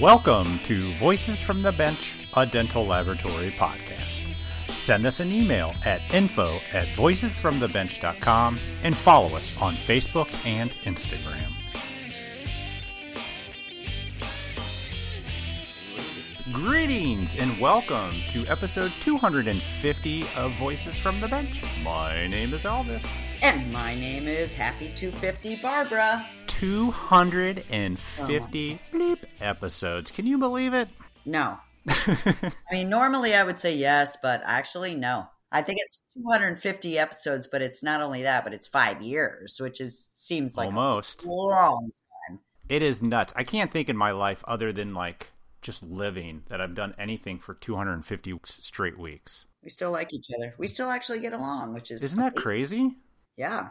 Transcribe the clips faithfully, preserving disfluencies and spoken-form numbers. Welcome to Voices from the Bench, a dental laboratory podcast. Send us an email at info at voicesfromthebench.com and follow us on Facebook and Instagram. Greetings and welcome to episode two hundred fifty of Voices from the Bench. My name is Elvis. And my name is Happy two fifty Barbara. two hundred fifty oh. bleep episodes. Can you believe it? No. I mean, normally I would say yes, but actually no. I think it's two hundred fifty episodes, but it's not only that, but it's five years, which is seems like almost a long time. It is nuts. I can't think in my life other than like just living that I've done anything for two hundred fifty straight weeks. We still like each other. We still actually get along, which is isn't that crazy? crazy? Yeah,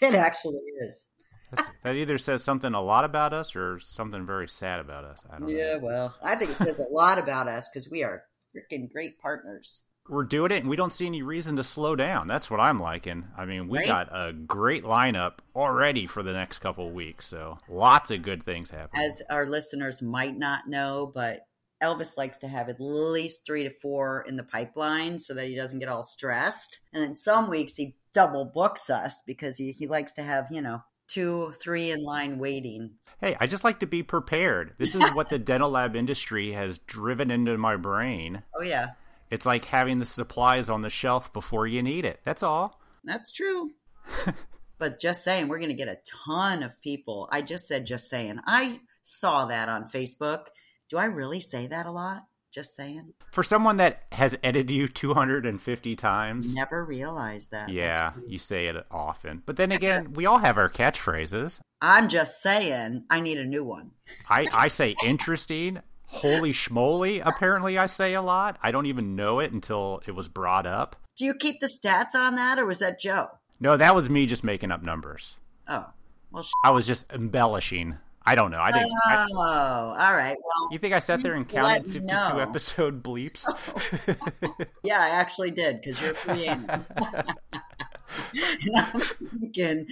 it actually is. That's, that either says something a lot about us or something very sad about us. I don't yeah, know. Yeah, well, I think it says a lot about us because we are freaking great partners. We're doing it, and we don't see any reason to slow down. That's what I'm liking. I mean, we right? got a great lineup already for the next couple of weeks, so lots of good things happening. As our listeners might not know, but Elvis likes to have at least three to four in the pipeline so that he doesn't get all stressed. And then some weeks he double books us because he, he likes to have, you know, two, three in line waiting. Hey, I just like to be prepared. This is what the dental lab industry has driven into my brain. Oh, yeah. It's like having the supplies on the shelf before you need it. That's all. That's true. But just saying, we're going to get a ton of people. I just said just saying. I saw that on Facebook. Do I really say that a lot? Just saying. For someone that has edited you two hundred fifty times. Never realized that. Yeah, you say it often. But then again, we all have our catchphrases. I'm just saying I need a new one. I, I say interesting. Holy schmoly, apparently I say a lot. I don't even know it until it was brought up. Do you keep the stats on that, or was that Joe? No, that was me just making up numbers. Oh, well, sh- I was just embellishing. I don't know. I didn't. Oh, I, all right. Well, you think I sat there and counted fifty-two know. episode bleeps? Oh. Yeah, I actually did, because you're creative. And I'm thinking,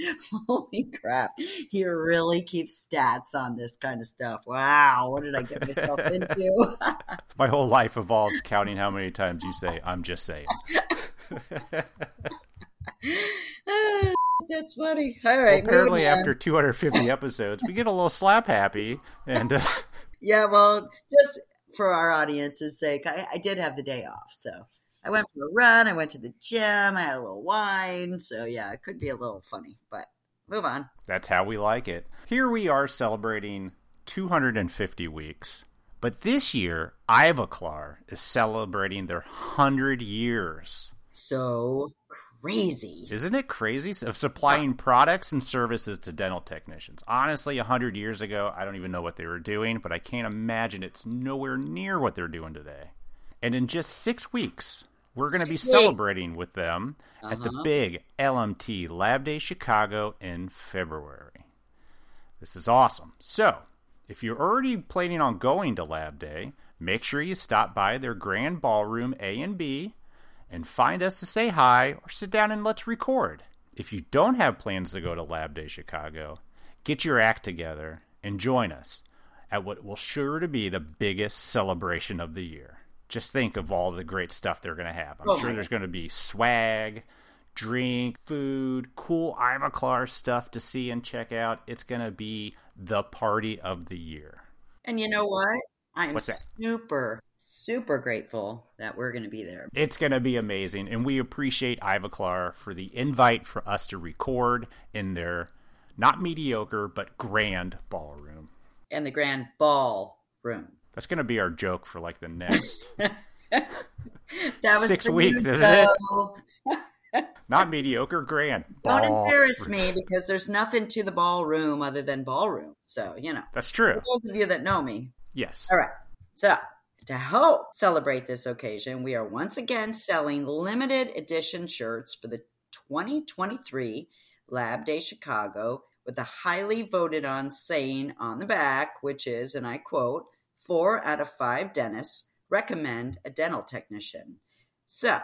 holy crap, he really keeps stats on this kind of stuff. Wow, what did I get myself into? My whole life evolves counting how many times you say, I'm just saying. Oh, that's funny. All right. Well, apparently after two hundred fifty episodes, we get a little slap happy. and uh... Yeah, well, just for our audience's sake, I, I did have the day off, so. I went for a run, I went to the gym, I had a little wine, so yeah, it could be a little funny, but move on. That's how we like it. Here we are celebrating two hundred fifty weeks, but this year, Ivoclar is celebrating their one hundred years. So crazy. Isn't it crazy? Of supplying products and services to dental technicians. Honestly, one hundred years ago, I don't even know what they were doing, but I can't imagine it's nowhere near what they're doing today. And in just six weeks... We're going to be celebrating with them uh-huh. at the big L M T Lab Day Chicago in February. This is awesome. So, if you're already planning on going to Lab Day, make sure you stop by their Grand Ballroom A and B and find us to say hi or sit down and let's record. If you don't have plans to go to Lab Day Chicago, get your act together and join us at what will sure to be the biggest celebration of the year. Just think of all the great stuff they're going to have. I'm oh sure there's going to be swag, drink, food, cool Ivoclar stuff to see and check out. It's going to be the party of the year. And you know what? I'm super, super grateful that we're going to be there. It's going to be amazing. And we appreciate Ivoclar for the invite for us to record in their not mediocre, but grand ballroom. And the grand ballroom. That's going to be our joke for like the next that was six weeks, isn't it? Not mediocre, grand. Ball Don't embarrass room. me because there's nothing to the ballroom other than ballroom. So, you know. That's true. For those of you that know me. Yes. All right. So, to help celebrate this occasion, we are once again selling limited edition shirts for the twenty twenty-three Lab Day Chicago with the highly voted on saying on the back, which is, and I quote, Four out of five dentists recommend a dental technician. So,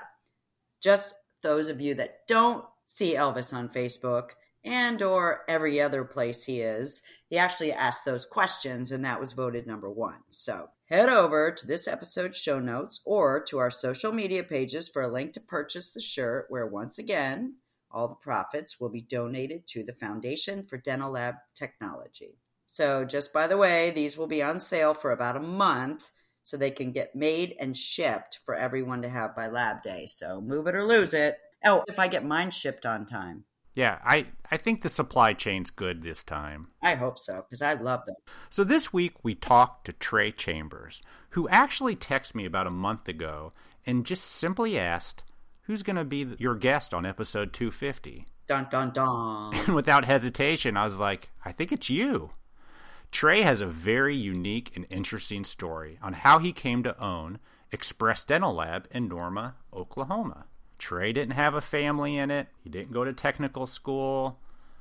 just those of you that don't see Elvis on Facebook and or every other place he is, he actually asked those questions, and that was voted number one. So head over to this episode's show notes or to our social media pages for a link to purchase the shirt, where once again, all the profits will be donated to the Foundation for Dental Lab Technology. So just by the way, these will be on sale for about a month, so they can get made and shipped for everyone to have by Lab Day. So move it or lose it. Oh, if I get mine shipped on time. Yeah, I, I think the supply chain's good this time. I hope so, because I love them. So this week we talked to Trey Chambers, who actually texted me about a month ago and just simply asked, who's going to be your guest on episode two fifty? Dun, dun, dun. And without hesitation, I was like, I think it's you. Trey has a very unique and interesting story on how he came to own Express Dental Lab in Norman, Oklahoma. Trey didn't have a family in it. He didn't go to technical school.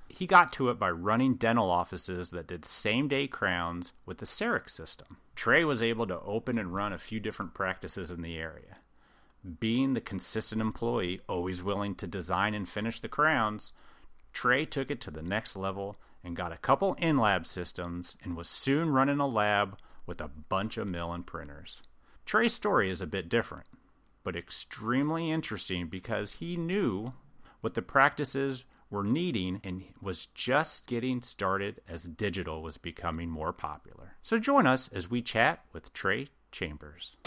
He got to it by running dental offices that did same-day crowns with the CEREC system. Trey was able to open and run a few different practices in the area. Being the consistent employee, always willing to design and finish the crowns, Trey took it to the next level and got a couple in-lab systems, and was soon running a lab with a bunch of mill and printers. Trey's story is a bit different, but extremely interesting, because he knew what the practices were needing and was just getting started as digital was becoming more popular. So join us as we chat with Trey Chambers.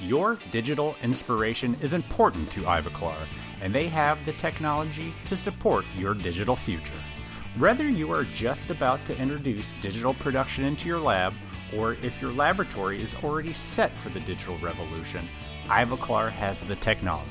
Your digital inspiration is important to Ivoclar, and they have the technology to support your digital future. Whether you are just about to introduce digital production into your lab, or if your laboratory is already set for the digital revolution, Ivoclar has the technology,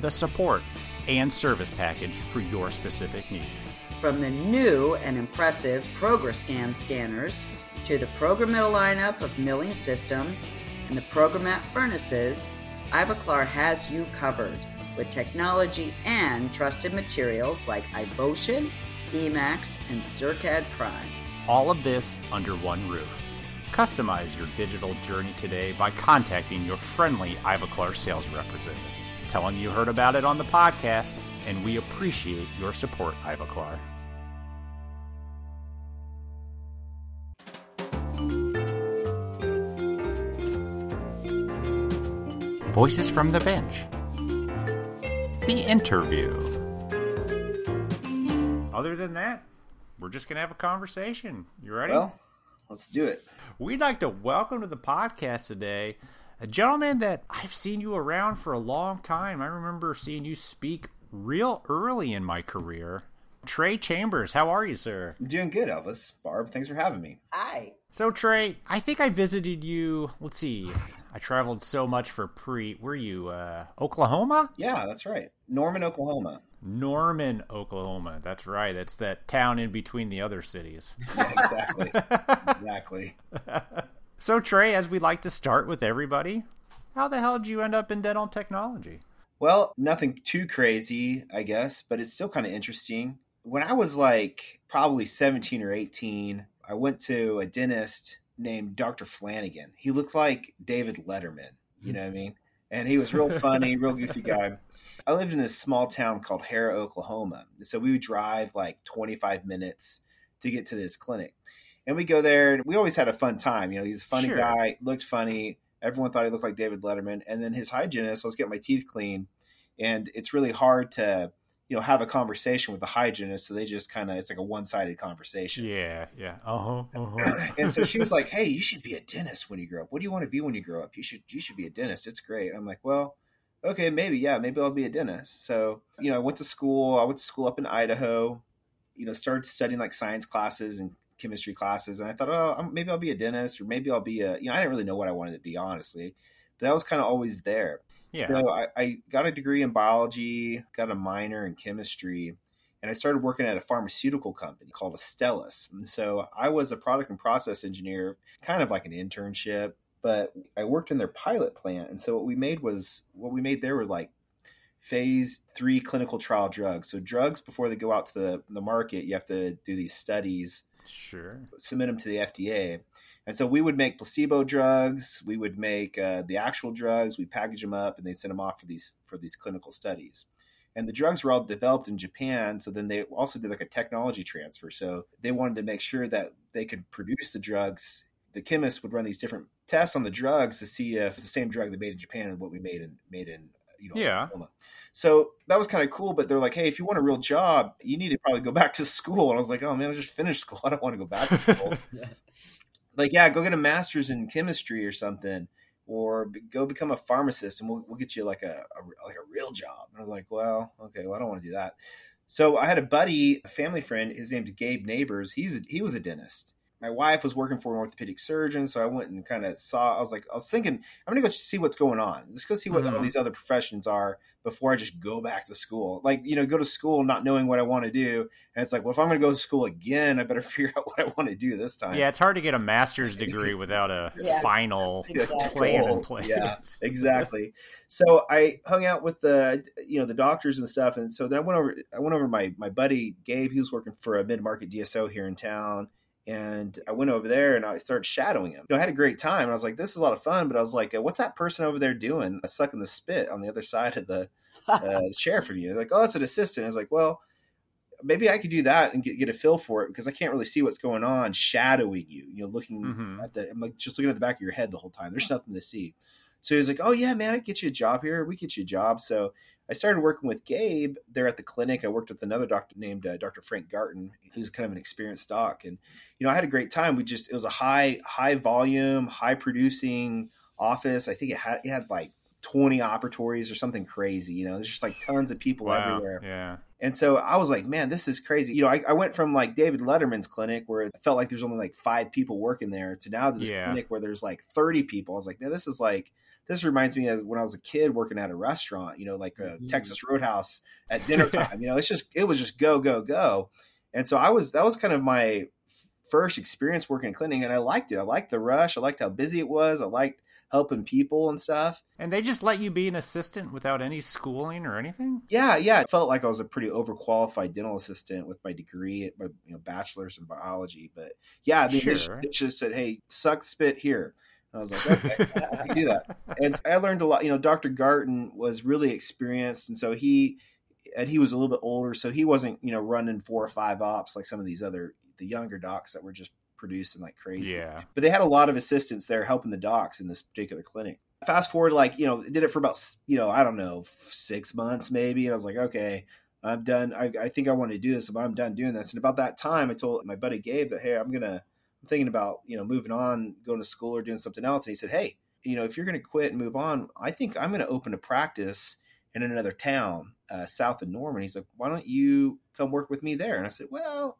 the support, and service package for your specific needs. From the new and impressive PrograScan scanners, to the PrograMill lineup of milling systems, and the PrograMat furnaces, Ivoclar has you covered with technology and trusted materials like Ivotion, Emax, and CEREC Prime. All of this under one roof. Customize your digital journey today by contacting your friendly Ivoclar sales representative. Tell them you heard about it on the podcast, and we appreciate your support, Ivoclar. Voices from the Bench. The interview. Other than that, we're just going to have a conversation. You ready? Well, let's do it. We'd like to welcome to the podcast today a gentleman that I've seen you around for a long time. I remember seeing you speak real early in my career. Trey Chambers, how are you, sir? I'm doing good, Elvis. Barb, thanks for having me. Hi. So, Trey, I think I visited you, let's see... I traveled so much for pre, were you, uh, Oklahoma? Yeah, that's right. Norman, Oklahoma. Norman, Oklahoma. That's right. It's that town in between the other cities. Yeah, exactly. Exactly. So, Trey, as we like to start with everybody, how the hell did you end up in dental technology? Well, nothing too crazy, I guess, but it's still kind of interesting. When I was like probably seventeen or eighteen, I went to a dentist named Doctor Flanagan. He looked like David Letterman, you know what I mean? And he was real funny, real goofy guy. I lived in this small town called Hera, Oklahoma. So we would drive like twenty-five minutes to get to this clinic. And we go there, and we always had a fun time. You know, he's a funny sure. guy, looked funny. Everyone thought he looked like David Letterman. And then his hygienist, I was getting my teeth cleaned. And it's really hard to, you know, have a conversation with the hygienist. So they just kind of, it's like a one-sided conversation. Yeah. Yeah. Uh-huh. uh-huh. And so she was like, hey, you should be a dentist when you grow up. What do you want to be when you grow up? You should, you should be a dentist. It's great. And I'm like, well, okay, maybe. Yeah. Maybe I'll be a dentist. So, you know, I went to school, I went to school up in Idaho, you know, started studying like science classes and chemistry classes. And I thought, oh, I'm, maybe I'll be a dentist, or maybe I'll be a, you know, I didn't really know what I wanted to be, honestly, but that was kind of always there. Yeah. So I, I got a degree in biology, got a minor in chemistry, and I started working at a pharmaceutical company called Astellas. And so I was a product and process engineer, kind of like an internship, but I worked in their pilot plant. And so what we made was, what we made there were like phase three clinical trial drugs. So drugs, before they go out to the, the market, you have to do these studies Sure. Submit them to the F D A. And so we would make placebo drugs. We would make uh, the actual drugs. We package them up and they'd send them off for these for these clinical studies. And the drugs were all developed in Japan. So then they also did like a technology transfer. So they wanted to make sure that they could produce the drugs. The chemists would run these different tests on the drugs to see if it's the same drug they made in Japan and what we made in made in you know, yeah. Oklahoma. So that was kind of cool, but they're like, hey, if you want a real job, you need to probably go back to school. And I was like, oh man, I just finished school. I don't want to go back to school. Like, yeah, go get a master's in chemistry or something, or be, go become a pharmacist and we'll, we'll get you like a, a, like a real job. And I'm like, well, okay, well, I don't want to do that. So I had a buddy, a family friend, his name's Gabe Neighbors. He's, a, he was a dentist. My wife was working for an orthopedic surgeon. So I went and kind of saw, I was like, I was thinking, I'm going to go see what's going on. Let's go see what mm-hmm. all these other professions are before I just go back to school. Like, you know, go to school not knowing what I want to do. And it's like, well, if I'm going to go to school again, I better figure out what I want to do this time. Yeah. It's hard to get a master's degree without a yeah, final exactly. plan in place. Yeah, exactly. So I hung out with the, you know, the doctors and stuff. And so then I went over, I went over my, my buddy, Gabe, he was working for a mid-market D S O here in town. And I went over there and I started shadowing him. You know, I had a great time. And I was like, this is a lot of fun. But I was like, what's that person over there doing? Sucking the spit on the other side of the uh, chair from you. They're like, oh, it's an assistant. I was like, well, maybe I could do that and get, get a feel for it because I can't really see what's going on shadowing you. You know, looking mm-hmm. at the, I'm like just looking at the back of your head the whole time. There's nothing to see. So he was like, oh, yeah, man, I can get you a job here. We get you a job. So I started working with Gabe there at the clinic. I worked with another doctor named uh, Doctor Frank Garten, who's kind of an experienced doc. And, you know, I had a great time. We just, it was a high, high volume, high producing office. I think it had, it had like twenty operatories or something crazy. You know, there's just like tons of people wow. everywhere. Yeah. And so I was like, man, this is crazy. You know, I, I went from like David Letterman's clinic where it felt like there's only like five people working there to now this yeah. clinic where there's like thirty people. I was like, man, this is like, this reminds me of when I was a kid working at a restaurant, you know, like a mm-hmm. Texas Roadhouse at dinner time, you know, it's just, it was just go, go, go. And so I was, that was kind of my first experience working in clinic, and I liked it. I liked the rush. I liked how busy it was. I liked helping people and stuff. And they just let you be an assistant without any schooling or anything? Yeah. Yeah. It felt like I was a pretty overqualified dental assistant with my degree, my you know, bachelor's in biology, but yeah, they, sure. just, they just said, hey, suck spit here. I was like, okay, I can do that. And I learned a lot. You know, Doctor Garten was really experienced. And so he, and he was a little bit older. So he wasn't, you know, running four or five ops like some of these other, the younger docs that were just producing like crazy. Yeah. But they had a lot of assistants there helping the docs in this particular clinic. Fast forward, like, you know, did it for about, you know, I don't know, six months maybe. And I was like, okay, I'm done. I, I think I want to do this, but I'm done doing this. And about that time, I told my buddy Gabe that, hey, I'm going to, I'm thinking about, you know, moving on, going to school or doing something else. And he said, hey, you know, if you're going to quit and move on, I think I'm going to open a practice in another town uh, south of Norman. He's like, why don't you come work with me there? And I said, well,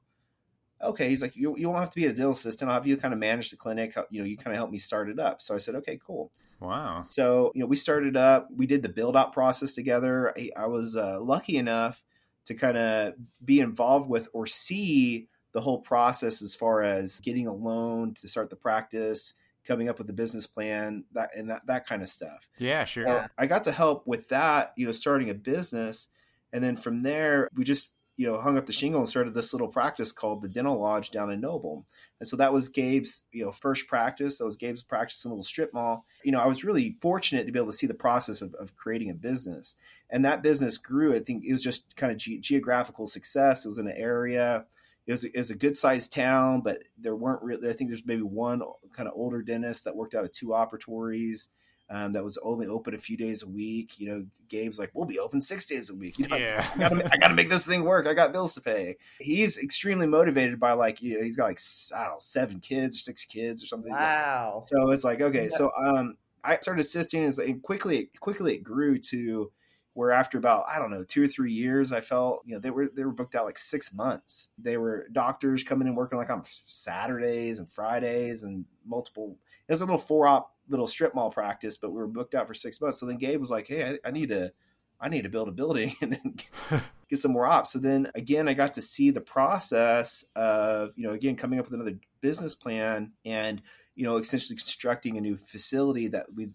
okay. He's like, you, you won't have to be a dental assistant. I'll have you kind of manage the clinic. You know, you kind of help me start it up. So I said, okay, cool. Wow. So, you know, we started up, we did the build out process together. I, I was uh, lucky enough to kind of be involved with or see the whole process as far as getting a loan to start the practice, coming up with the business plan, that and that, that kind of stuff. Yeah, sure. So I got to help with that, you know, starting a business. And then from there, we just, you know, hung up the shingle and started this little practice called the Dental Lodge down in Noble. And so that was Gabe's, you know, first practice. That was Gabe's practice in a little strip mall. You know, I was really fortunate to be able to see the process of, of creating a business. And that business grew. I think it was just kind of ge- geographical success. It was in an area. It was, it was a good-sized town, but there weren't really – I think there's maybe one kind of older dentist that worked out of two operatories um, that was only open a few days a week. You know, Gabe's like, we'll be open six days a week. You know, yeah. I got to I gotta make this thing work. I got bills to pay. He's extremely motivated by like – you know, he's got like, I don't know, seven kids or six kids or something. Wow. Like so it's like, okay. So um, I started assisting, and quickly, quickly it grew to – where after about, I don't know, two or three years, I felt, you know, they were they were booked out like six months. They were doctors coming and working like on Saturdays and Fridays and multiple. It was a little four-op little strip mall practice, but we were booked out for six months. So then Gabe was like, hey, I, I need to I need to build a building and then get, get some more ops. So then, again, I got to see the process of, you know, again, coming up with another business plan and, you know, essentially constructing a new facility that we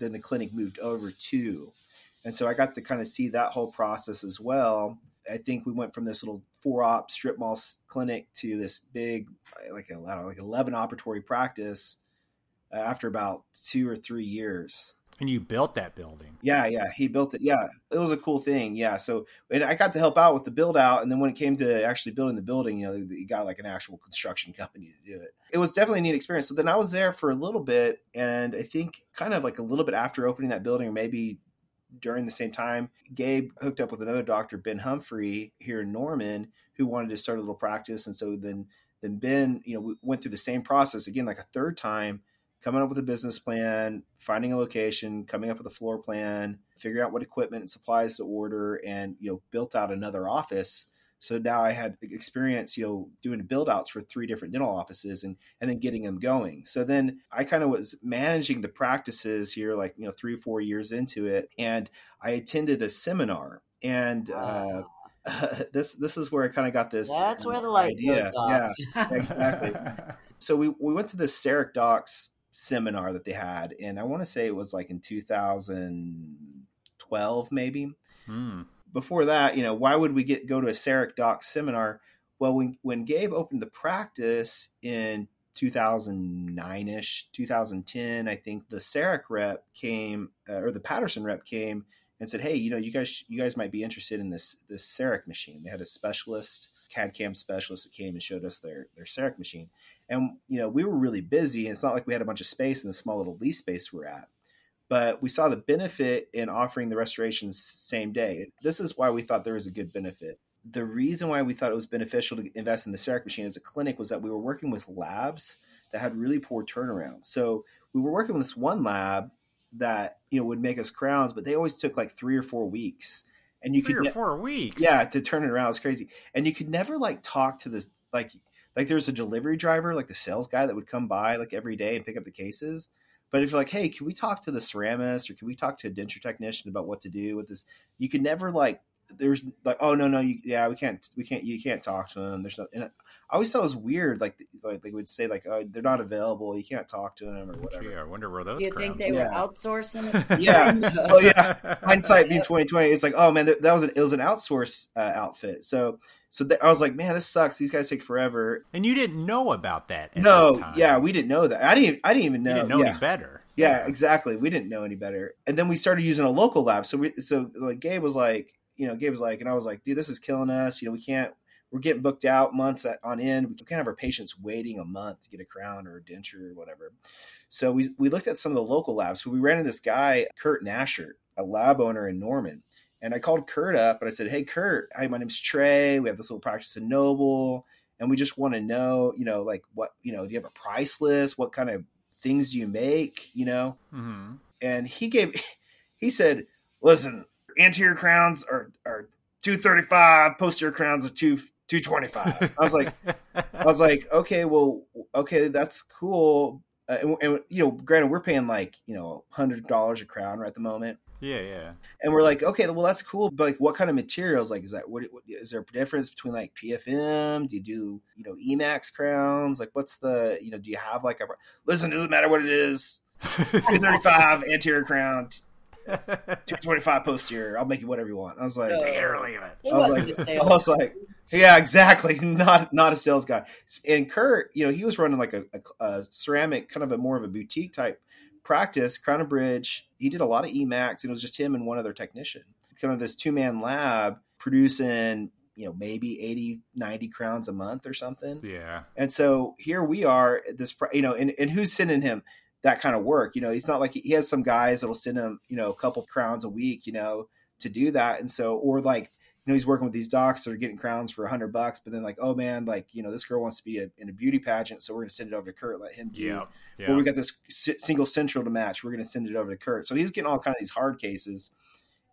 then the clinic moved over to. And so I got to kind of see that whole process as well. I think we went from this little four op strip mall clinic to this big, like a I don't know, like eleven operatory practice uh, after about two or three years. And you built that building. Yeah. Yeah. He built it. Yeah. It was a cool thing. Yeah. So, and I got to help out with the build out. And then when it came to actually building the building, you know, you got like an actual construction company to do it. It was definitely a neat experience. So then I was there for a little bit. And I think kind of like a little bit after opening that building, or maybe during the same time, Gabe hooked up with another doctor, Ben Humphrey, here in Norman, who wanted to start a little practice. And so then, then Ben, you know, we went through the same process again, like a third time, coming up with a business plan, finding a location, coming up with a floor plan, figuring out what equipment and supplies to order, and, you know, built out another office. So now I had experience, you know, doing build outs for three different dental offices and, and then getting them going. So then I kind of was managing the practices here, like, you know, three or four years into it. And I attended a seminar, and, uh, Uh, this this is where I kind of got this. That's where the light idea. Goes off. Yeah, exactly. So we, we went to the CEREC Docs seminar that they had, and I want to say it was like in two thousand twelve, maybe. Hmm. Before that, you know, why would we get go to a CEREC Docs seminar? Well, when when Gabe opened the practice in two thousand nine-ish, two thousand ten, I think the CEREC rep came, uh, or the Patterson rep came, and said, hey, you know, you guys you guys might be interested in this this CEREC machine. They had a specialist, C A D C A M specialist, that came and showed us their, their CEREC machine. And, you know, we were really busy. And it's not like we had a bunch of space in the small little lease space we're at. But we saw the benefit in offering the restorations same day. This is why we thought there was a good benefit. The reason why we thought it was beneficial to invest in the CEREC machine as a clinic was that we were working with labs that had really poor turnaround. So we were working with this one lab that, you know, would make us crowns, but they always took like three or four weeks, and you three could ne- or four weeks, yeah, to turn it around. It's crazy, and you could never like talk to the like like there's a delivery driver, like the sales guy that would come by like every day and pick up the cases. But if you're like, hey, can we talk to the ceramist, or can we talk to a denture technician about what to do with this? You could never like there's like oh no no you, yeah we can't we can't you can't talk to them. There's no. And I always thought it was weird, like like they would say like, oh, they're not available, you can't talk to them or whatever. Gee, I wonder where those. You think they yeah. were outsourcing it? Yeah. Oh yeah. Hindsight being twenty twenty. It's like, oh man, that was an, it was an outsource uh, outfit. So so th- I was like, man, this sucks. These guys take forever. And you didn't know about that. At no. Time. Yeah, we didn't know that. I didn't. I didn't even know. You didn't know yeah. any better. Yeah, yeah, exactly. We didn't know any better. And then we started using a local lab. So we so like Gabe was like, you know, Gabe was like, and I was like, dude, this is killing us. You know, we can't. We're getting booked out months on end. We can't have our patients waiting a month to get a crown or a denture or whatever. So we we looked at some of the local labs. So we ran into this guy, Kurt Nasher, a lab owner in Norman. And I called Kurt up and I said, hey, Kurt, hi, my name's Trey. We have this little practice in Noble. And we just want to know, you know, like what, you know, do you have a price list? What kind of things do you make, you know? Mm-hmm. And he gave, he said, listen, anterior crowns are, are two thirty-five, posterior crowns are two. two twenty-five. I was like, I was like, okay, well, okay, that's cool. Uh, and, and, you know, granted, we're paying like, you know, one hundred dollars a crown right at the moment. Yeah, yeah. And we're like, okay, well, that's cool. But like, what kind of materials? Like, is that, what, what is there a difference between like P F M? Do you do, you know, Emax crowns? Like, what's the, you know, do you have like a, listen, it doesn't matter what it is. two thirty-five anterior crown. two twenty-five posterior. I'll make you whatever you want. I was like, take it or leave it. I was like, I was like, yeah, exactly. Not not a sales guy. And Kurt, you know, he was running like a, a, a ceramic, kind of a more of a boutique type practice, Crown and Bridge. He did a lot of Emax, and it was just him and one other technician. Kind of this two man lab producing, you know, maybe eighty, ninety crowns a month or something. Yeah. And so here we are at this, you know, and, and who's sending him that kind of work? You know, he's not like he has some guys that'll send him, you know, a couple crowns a week, you know, to do that. And so, or like, you know, he's working with these docs that are getting crowns for a hundred bucks, but then like, oh man, like, you know, this girl wants to be a, in a beauty pageant. So we're going to send it over to Kurt, let him do, yeah, yeah. Well, we got this si- single central to match. We're going to send it over to Kurt. So he's getting all kind of these hard cases.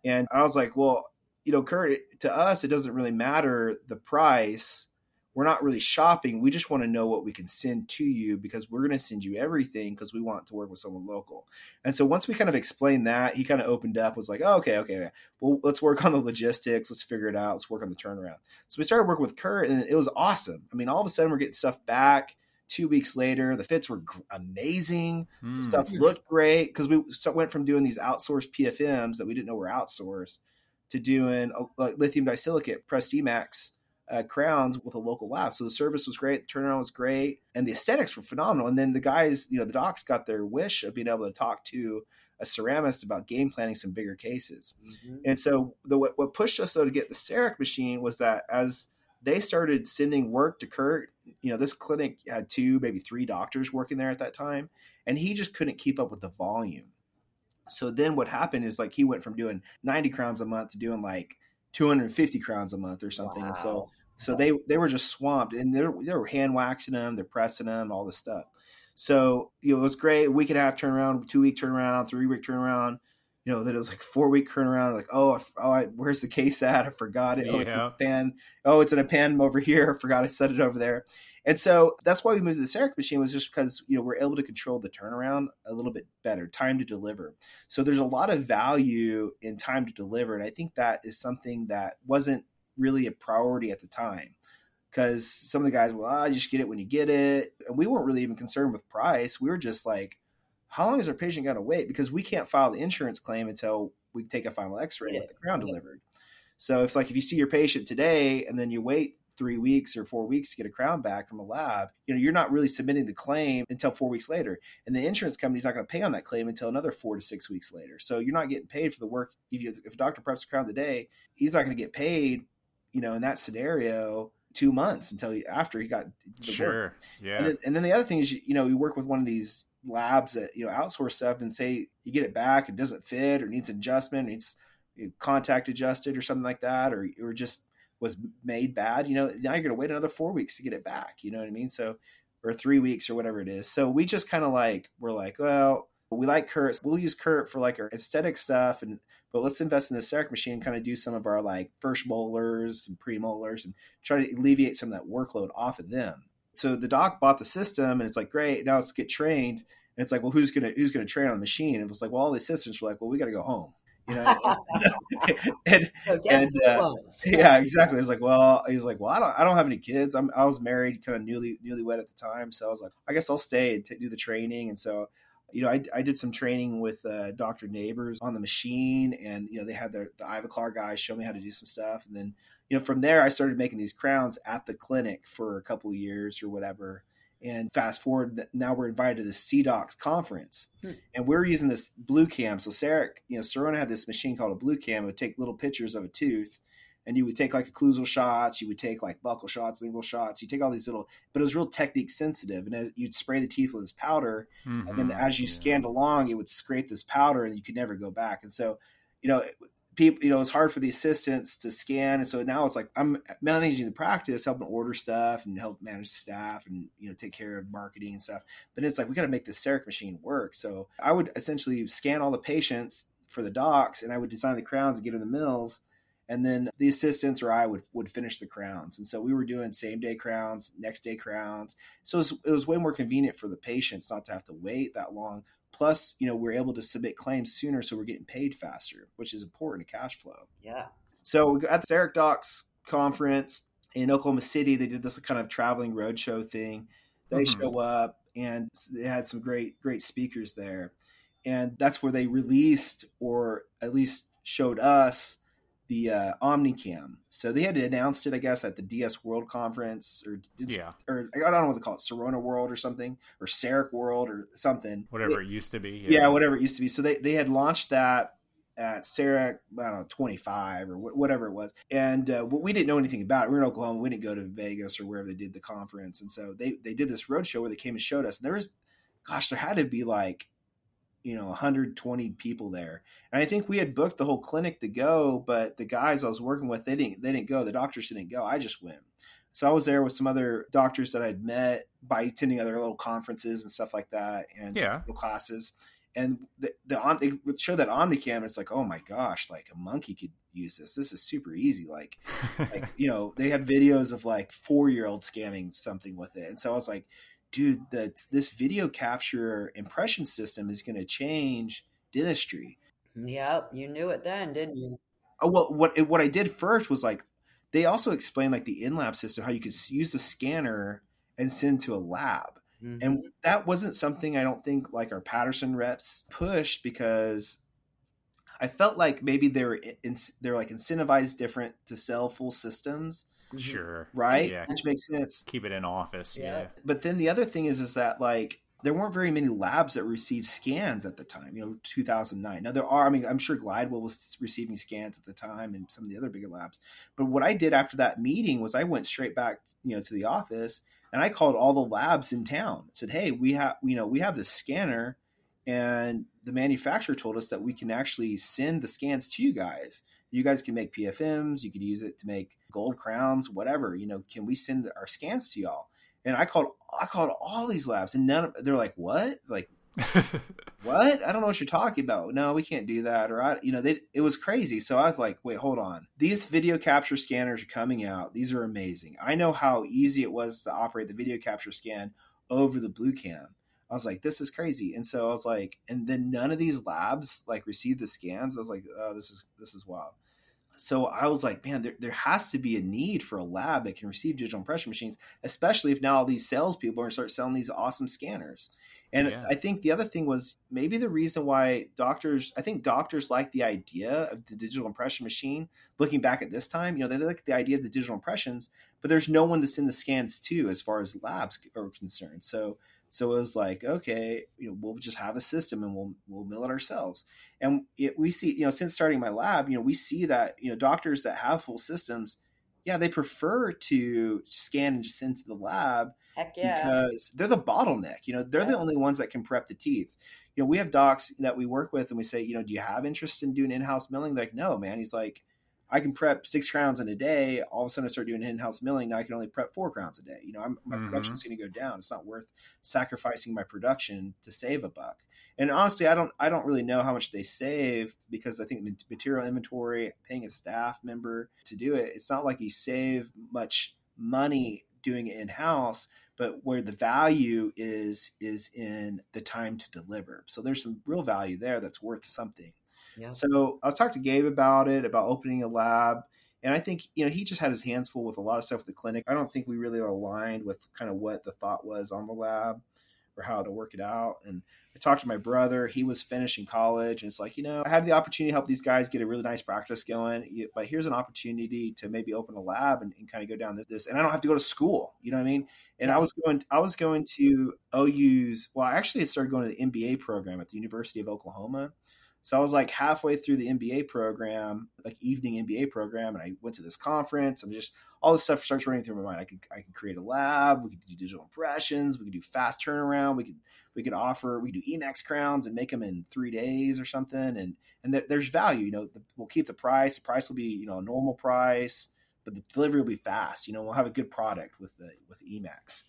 And I was like, well, you know, Kurt, it, to us, it doesn't really matter the price. We're not really shopping. We just want to know what we can send to you, because we're going to send you everything, because we want to work with someone local. And so once we kind of explained that, he kind of opened up, was like, oh, okay, okay, okay. Well, let's work on the logistics. Let's figure it out. Let's work on the turnaround. So we started working with Kurt, and it was awesome. I mean, all of a sudden we're getting stuff back. Two weeks later, the fits were amazing. Mm. The stuff looked great, because we went from doing these outsourced P F Ms that we didn't know were outsourced to doing a, like lithium disilicate pressed Emax uh, crowns with a local lab. So the service was great, the turnaround was great, and the aesthetics were phenomenal. And then the guys, you know, the docs got their wish of being able to talk to a ceramist about game planning some bigger cases. Mm-hmm. And so the, what, what pushed us, though, to get the CEREC machine was that as they started sending work to Kurt, you know, this clinic had two, maybe three doctors working there at that time, and he just couldn't keep up with the volume. So then what happened is, like, he went from doing ninety crowns a month to doing like two hundred fifty crowns a month or something. Wow. And so, so they, they were just swamped, and they were, they were hand waxing them, they're pressing them, all this stuff. So, you know, it was great. A week and a half turnaround, two week turnaround, three week turnaround. You know, then it was like four week turnaround. Like, oh, I, oh I, where's the case at? I forgot it. Yeah. Oh, it's in a pan. Oh, it's in a pan over here. I forgot I set it over there. And so that's why we moved to the CEREC machine, was just because, you know, we're able to control the turnaround a little bit better, time to deliver. So there's a lot of value in time to deliver. And I think that is something that wasn't really a priority at the time. Because some of the guys, well, I just get it when you get it. And we weren't really even concerned with price. We were just like, how long is our patient got to wait? Because we can't file the insurance claim until we take a final x-ray yeah. with the crown yeah. delivered. So if like if you see your patient today and then you wait three weeks or four weeks to get a crown back from a lab, you know, you're not really submitting the claim until four weeks later. And the insurance company's not going to pay on that claim until another four to six weeks later. So you're not getting paid for the work. If, you, if a doctor preps a crown today, he's not going to get paid, you know, in that scenario, two months until he, after he got the sure. work. Yeah. And then, and then the other thing is, you know, you work with one of these labs that, you know, outsource stuff, and say you get it back, it doesn't fit or needs adjustment or needs contact adjusted or something like that, or or just was made bad, you know, now you're going to wait another four weeks to get it back. You know what I mean? So, or three weeks or whatever it is. So we just kind of like, we're like, well, we like Kurt. We'll use Kurt for like our aesthetic stuff. And, but let's invest in the CEREC machine and kind of do some of our like first molars and premolars and try to alleviate some of that workload off of them. So the doc bought the system, and it's like, great, now let's get trained. And it's like, well, who's going to, who's going to train on the machine? And it was like, well, all the assistants were like, well, we got to go home. You know? and, so guess and, uh, yeah, exactly. It's like, well, he was like, well, I don't, I don't have any kids. I'm, I was married, kind of newly, newlywed at the time. So I was like, I guess I'll stay and t- do the training. And so, you know, I, I did some training with uh, Doctor Neighbors on the machine, and, you know, they had their, the Ivoclar guys show me how to do some stuff. And then, you know, from there, I started making these crowns at the clinic for a couple of years or whatever. And fast forward, now we're invited to the C DOCS conference. Hmm. And we're using this blue cam. So CEREC, you know, Sirona had this machine called a blue cam. It would take little pictures of a tooth, and you would take like occlusal shots. You would take like buccal shots, lingual shots. You take all these little, but it was real technique sensitive. And as, you'd spray the teeth with this powder. Mm-hmm. And then as you yeah. scanned along, it would scrape this powder, and you could never go back. And so, you know, people, you know, it's hard for the assistants to scan. And so now it's like, I'm managing the practice, helping order stuff and help manage the staff and, you know, take care of marketing and stuff. But it's like, we got to make this CEREC machine work. So I would essentially scan all the patients for the docs, and I would design the crowns and get in the mills. And then the assistants or I would would finish the crowns. And so we were doing same day crowns, next day crowns. So it was, it was way more convenient for the patients not to have to wait that long. Plus, you know, we're able to submit claims sooner, so we're getting paid faster, which is important to cash flow. Yeah. So at the CEREC Docs conference in Oklahoma City, they did this kind of traveling roadshow thing. They mm-hmm. show up, and they had some great, great speakers there. And that's where they released, or at least showed us, the uh, OmniCam. So they had announced it, I guess, at the D S World Conference, or did, yeah. or I don't know what they call it, Sirona World or something, or CEREC World or something. Whatever it, it used to be. Yeah. yeah, whatever it used to be. So they, they had launched that at CEREC, I don't know, twenty-five or wh- whatever it was. And uh, we didn't know anything about it. We were in Oklahoma. We didn't go to Vegas or wherever they did the conference. And so they, they did this roadshow where they came and showed us. And there was, gosh, there had to be like, you know, one hundred twenty people there. And I think we had booked the whole clinic to go, but the guys I was working with, they didn't, they didn't go. The doctors didn't go. I just went. So I was there with some other doctors that I'd met by attending other little conferences and stuff like that. And yeah. little classes. And the, the, they would show that OmniCam, and it's like, oh my gosh, like a monkey could use this. This is super easy. Like, like, you know, they had videos of like four-year-old scanning something with it. And so I was like, dude, that this video capture impression system is going to change dentistry. Yep, you knew it then, didn't you? Oh, well, what what I did first was like, they also explained like the in-lab system, how you could use the scanner and send to a lab. Mm-hmm. And that wasn't something I don't think like our Patterson reps pushed, because I felt like maybe they were in, they're like incentivized different to sell full systems. Sure. Right? Yeah. Which makes sense. Keep it in office. Yeah. yeah. But then the other thing is, is that like, there weren't very many labs that received scans at the time, you know, two thousand nine. Now there are, I mean, I'm sure Glidewell was receiving scans at the time and some of the other bigger labs. But what I did after that meeting was I went straight back, you know, to the office and I called all the labs in town. I said, hey, we have, you know, we have this scanner and the manufacturer told us that we can actually send the scans to you guys. You guys can make P F Ms. You could use it to make gold crowns, whatever, you know, can we send our scans to y'all? And I called, I called all these labs, and none of they're like, "What? Like, what? I don't know what you're talking about. No, we can't do that." Or I, you know, they, it was crazy. So I was like, "Wait, hold on. These video capture scanners are coming out. These are amazing. I know how easy it was to operate the video capture scan over the Blue Cam." I was like, "This is crazy." And so I was like, and then none of these labs like received the scans. I was like, "Oh, this is this is wild." So I was like, man, there, there has to be a need for a lab that can receive digital impression machines, especially if now all these salespeople are going to start selling these awesome scanners. And yeah. I think the other thing was maybe the reason why doctors, I think doctors like the idea of the digital impression machine. Looking back at this time, you know, they like the idea of the digital impressions, but there's no one to send the scans to as far as labs are concerned. So So it was like, okay, you know, we'll just have a system and we'll we'll mill it ourselves. And it, we see, you know, since starting my lab, you know, we see that, you know, doctors that have full systems, yeah, they prefer to scan and just send to the lab. Heck yeah. Because they're the bottleneck. You know, they're yeah. the only ones that can prep the teeth. You know, we have docs that we work with and we say, you know, do you have interest in doing in-house milling? They're like, no, man. He's like, I can prep six crowns in a day. All of a sudden I start doing in-house milling. Now I can only prep four crowns a day. You know, I'm, my mm-hmm. production's going to go down. It's not worth sacrificing my production to save a buck. And honestly, I don't, I don't really know how much they save because I think material inventory, paying a staff member to do it, it's not like you save much money doing it in-house, but where the value is, is in the time to deliver. So there's some real value there that's worth something. Yeah. So I was talking to Gabe about it, about opening a lab. And I think, you know, he just had his hands full with a lot of stuff with the clinic. I don't think we really aligned with kind of what the thought was on the lab or how to work it out. And I talked to my brother, he was finishing college. And it's like, you know, I had the opportunity to help these guys get a really nice practice going, but here's an opportunity to maybe open a lab and, and kind of go down this, this, and I don't have to go to school. You know what I mean? And yeah. I was going, I was going to O U's. Well, I actually started going to the M B A program at the University of Oklahoma. So I was like halfway through the M B A program, like evening M B A program. And I went to this conference and just all this stuff starts running through my mind. I could, I could create a lab. We could do digital impressions. We could do fast turnaround. We could, we could offer, we could do Emax crowns and make them in three days or something. And, and th- there's value, you know, the, we'll keep the price. The price will be, you know, a normal price, but the delivery will be fast. You know, we'll have a good product with the, with Emax.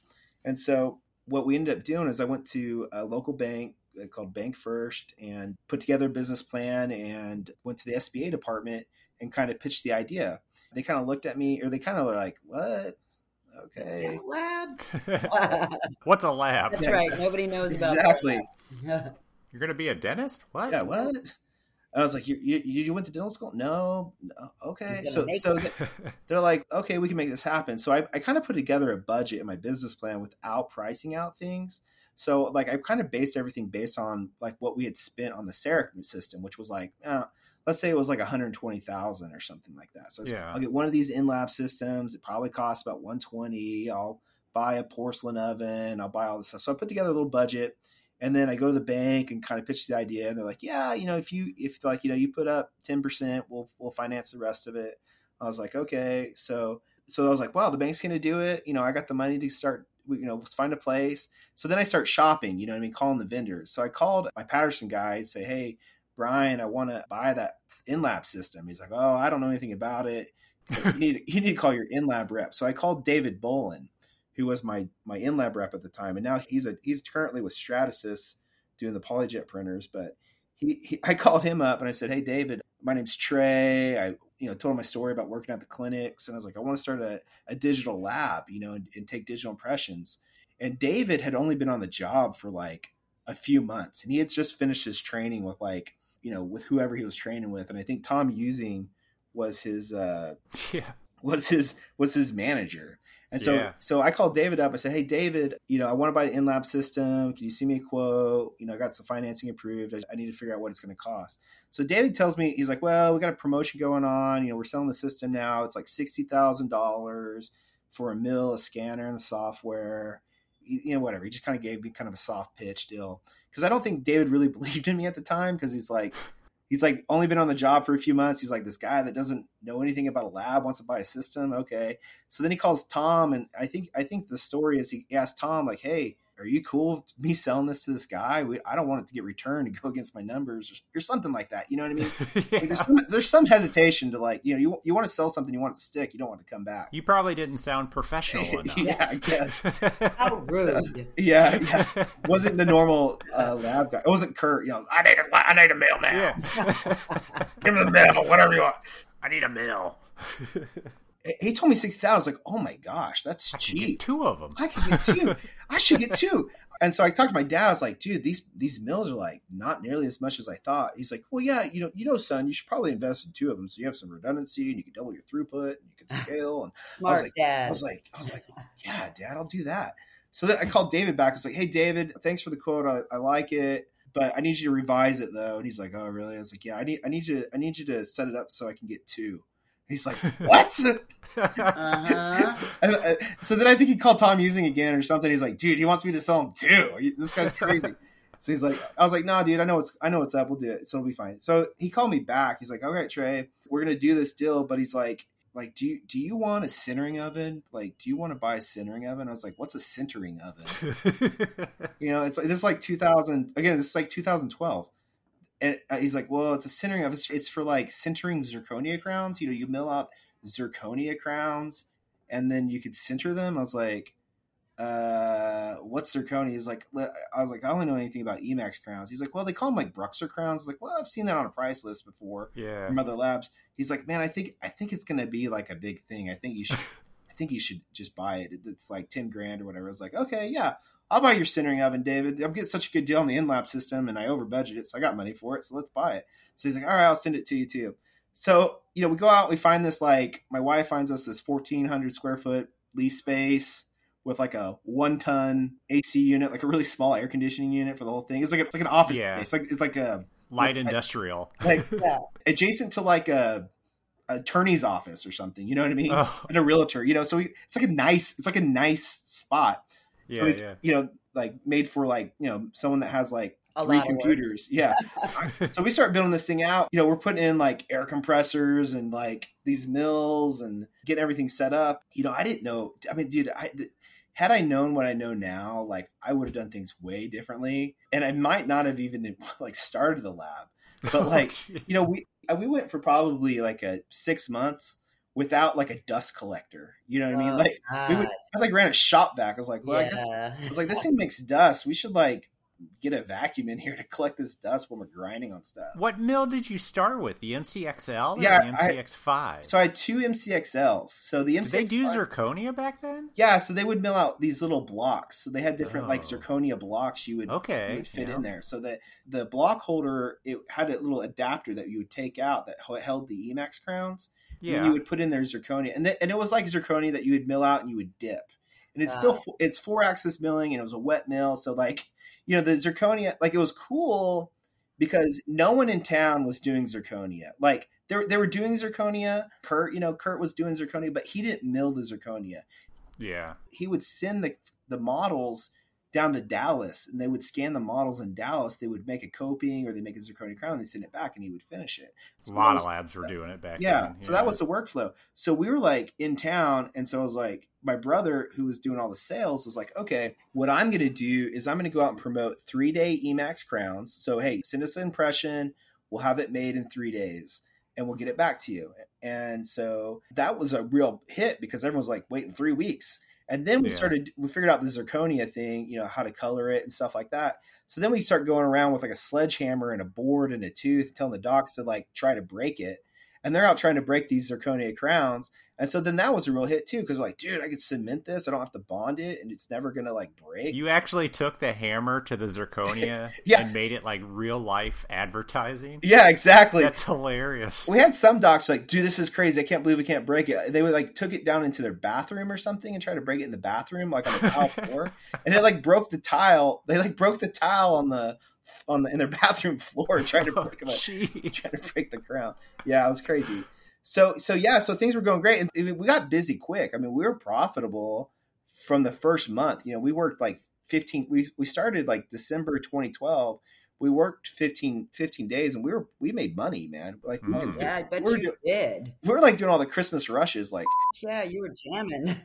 And so what we ended up doing is I went to a local bank called Bank First and put together a business plan and went to the S B A department and kind of pitched the idea. They kind of looked at me or they kind of were like, what? Okay. Lab. What's a lab? That's yeah, right. Exactly. Nobody knows about that. Exactly. You're going to be a dentist? What? Yeah, what? And I was like, you, you, you went to dental school? No. no. Okay. So so they, they're like, okay, we can make this happen. So I, I kind of put together a budget in my business plan without pricing out things. So like I kind of based everything based on like what we had spent on the CEREC system, which was like, uh, let's say it was like one hundred twenty thousand or something like that. So yeah. like, I'll get one of these in-lab systems. It probably costs about one hundred twenty. I'll buy a porcelain oven. I'll buy all this stuff. So I put together a little budget and then I go to the bank and kind of pitch the idea. And they're like, yeah, you know, if you, if like, you know, you put up ten percent, we'll, we'll finance the rest of it. I was like, okay. So, so I was like, wow, the bank's going to do it. You know, I got the money to start, you know, let's find a place. So then I start shopping, you know what I mean? Calling the vendors. So I called my Patterson guy and say, hey, Brian, I want to buy that in-lab system. He's like, oh, I don't know anything about it. Like, you need, you need to call your in-lab rep. So I called David Bolin, who was my, my in-lab rep at the time. And now he's a, he's currently with Stratasys doing the PolyJet printers, but he, he, I called him up and I said, hey, David, my name's Trey. I, you know, told him my story about working at the clinics. And I was like, I want to start a, a digital lab, you know, and, and take digital impressions. And David had only been on the job for like a few months. And he had just finished his training with like, you know, with whoever he was training with. And I think Tom Using was his, uh, yeah. was his, was his manager. And so, yeah. so I called David up. I said, hey, David, you know, I want to buy the InLab system. Can you see me a quote? You know, I got some financing approved. I, I need to figure out what it's going to cost. So David tells me, he's like, well, we got a promotion going on. You know, we're selling the system now. It's like sixty thousand dollars for a mill, a scanner, and the software, you know, whatever. He just kind of gave me kind of a soft pitch deal. Cause I don't think David really believed in me at the time. Cause he's like, he's like only been on the job for a few months. He's like, this guy that doesn't know anything about a lab wants to buy a system. Okay. So then he calls Tom. And I think, I think the story is he asked Tom like, hey, are you cool with me selling this to this guy? We, I don't want it to get returned and go against my numbers or, or something like that. You know what I mean? yeah. like there's, some, there's some hesitation to like, you know, you, you want to sell something, you want it to stick. You don't want it to come back. You probably didn't sound professional enough. yeah, I guess. How rude. So, yeah, yeah. Wasn't the normal uh, lab guy. It wasn't Kurt. You know, I need a, I need a mill now. Yeah. Give me the mill, whatever you want. I need a mill. He told me six thousand dollars. I was like, oh my gosh, that's I cheap. I could get two of them. I could get two. I should get two. And so I talked to my dad. I was like, dude, these these mills are like not nearly as much as I thought. He's like, well, yeah, you know, you know, son, you should probably invest in two of them. So you have some redundancy and you can double your throughput and you can scale. And Smart I was like, dad. I was like, I was like, yeah, dad, I'll do that. So then I called David back. I was like, hey, David, thanks for the quote. I, I like it, but I need you to revise it though. And he's like, oh, really? I was like, yeah, I need I need you I need you to set it up so I can get two. He's like, what? uh-huh. So then I think he called Tom Using again or something. He's like, dude, he wants me to sell him too. This guy's crazy. So he's like, I was like, nah, dude, I know it's, I know what's up. We'll do it. So it'll be fine. So he called me back. He's like, all right, Trey, we're going to do this deal. But he's like, like, do you, do you want a sintering oven? Like, do you want to buy a sintering oven? I was like, what's a sintering oven? you know, it's like, this is like two thousand, again, this is like two thousand twelve. And he's like, well, it's a sintering oven. It's for like sintering zirconia crowns. You know, you mill out zirconia crowns and then you could sinter them. I was like, uh, what's zirconia? He's like, I was like, I don't know anything about Emax crowns. He's like, well, they call them like Bruxer crowns. I was like, well, I've seen that on a price list before yeah. from other labs. He's like, man, I think, I think it's going to be like a big thing. I think you should, I think you should just buy it. It's like ten grand or whatever. I was like, okay, yeah. I'll buy your sintering oven, David. I'm getting such a good deal on the InLab system, and I over budgeted, so I got money for it. So let's buy it. So he's like, all right, I'll send it to you too. So, you know, we go out, we find this, like, my wife finds us this fourteen hundred square foot lease space with like a one ton A C unit, like a really small air conditioning unit for the whole thing. It's like, a, it's like an office yeah. space. Like, it's like a light like, industrial, like yeah. adjacent to like a, attorney's office or something, you know what I mean? Oh. And a realtor, you know, so we, it's like a nice, it's like a nice spot. Yeah, so it, yeah, you know, like made for like, you know, someone that has like a three computers. Yeah. So we start building this thing out. You know, we're putting in like air compressors and like these mills and getting everything set up. You know, I didn't know. I mean, dude, I, th- had I known what I know now, like I would have done things way differently. And I might not have even like started the lab. But like, oh, you know, we we went for probably like a six months. Without like a dust collector, you know what oh, I mean? Like God. we would, I like ran a shop vac. I was like, well, yeah. I guess I was like, this thing makes dust. We should like get a vacuum in here to collect this dust when we're grinding on stuff. What mill did you start with? The M C X L yeah, or the M C X five? I, so I had two M C X Ls. So the M C X five. Did they do zirconia back then? Yeah. So they would mill out these little blocks. So they had different oh. like zirconia blocks you would, okay. you would fit yeah. in there. So that the block holder, it had a little adapter that you would take out that held the Emax crowns. Yeah. And you would put in their zirconia, and th- and it was like zirconia that you would mill out and you would dip, and it's wow. still f- it's four axis milling, and it was a wet mill, so like you know the zirconia, like it was cool because no one in town was doing zirconia. Like they they were doing zirconia. Kurt, you know, Kurt was doing zirconia, but he didn't mill the zirconia. Yeah, he would send the the models down to Dallas, and they would scan the models in Dallas. They would make a coping or they make a zirconia crown and they send it back and he would finish it. So a lot of labs were doing it back yeah, then. Yeah. So that was the workflow. So we were like in town. And so I was like, my brother who was doing all the sales was like, okay, what I'm going to do is I'm going to go out and promote three day Emax crowns. So, hey, send us an impression. We'll have it made in three days. And we'll get it back to you. And so that was a real hit because everyone's like, waiting three weeks. And then we yeah. started, we figured out the zirconia thing, you know, how to color it and stuff like that. So then we start going around with like a sledgehammer and a board and a tooth, telling the docs to like try to break it. And they're out trying to break these zirconia crowns. And so then that was a real hit too, because like, dude, I could cement this. I don't have to bond it, and it's never gonna like break. You actually took the hammer to the zirconia yeah. and made it like real life advertising. Yeah, exactly. That's hilarious. We had some docs like, dude, this is crazy. I can't believe we can't break it. They would like took it down into their bathroom or something and tried to break it in the bathroom, like on the tile floor, and it like broke the tile. They like broke the tile on the on the in their bathroom floor, trying to break oh, like, trying to break the crown. Yeah, it was crazy. So, so yeah, so things were going great. And we got busy quick. I mean, we were profitable from the first month. You know, we worked like fifteen, we we started like December twenty twelve. We worked fifteen, fifteen days, and we were, we made money, man. Like, we oh, yeah, I bet we were, you did. We were like doing all the Christmas rushes. Like, yeah, you were jamming.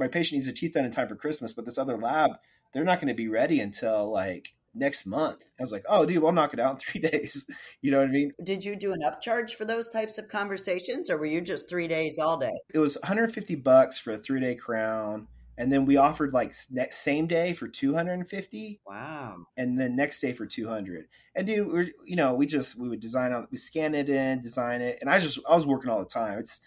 My patient needs a teeth done in time for Christmas, but this other lab, they're not going to be ready until like next month. I was like, oh, dude, we'll knock it out in three days. You know what I mean? Did you do an upcharge for those types of conversations, or were you just three days all day? It was one hundred fifty bucks for a three-day crown, and then we offered like same day for two hundred fifty. Wow! And then next day for two hundred. And dude, we're, you know, we just we would design on, we scan it in, design it, and I just I was working all the time. It's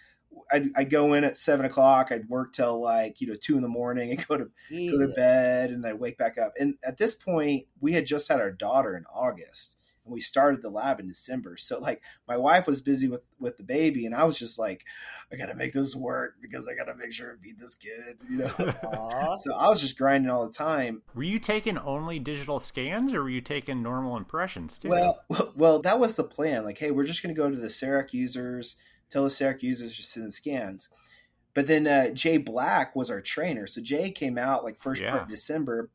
I'd, I'd go in at seven o'clock. I'd work till like, you know, two in the morning and go to Jesus. go to bed, and I'd wake back up. And at this point we had just had our daughter in August, and we started the lab in December. So like my wife was busy with, with the baby, and I was just like, I got to make this work because I got to make sure I feed this kid, you know? So I was just grinding all the time. Were you taking only digital scans, or were you taking normal impressions too? Well, well, that was the plan. Like, hey, we're just going to go to the CEREC users, tell the CEREC users just send scans. But then uh, Jay Black was our trainer. So Jay came out like first yeah. part of December,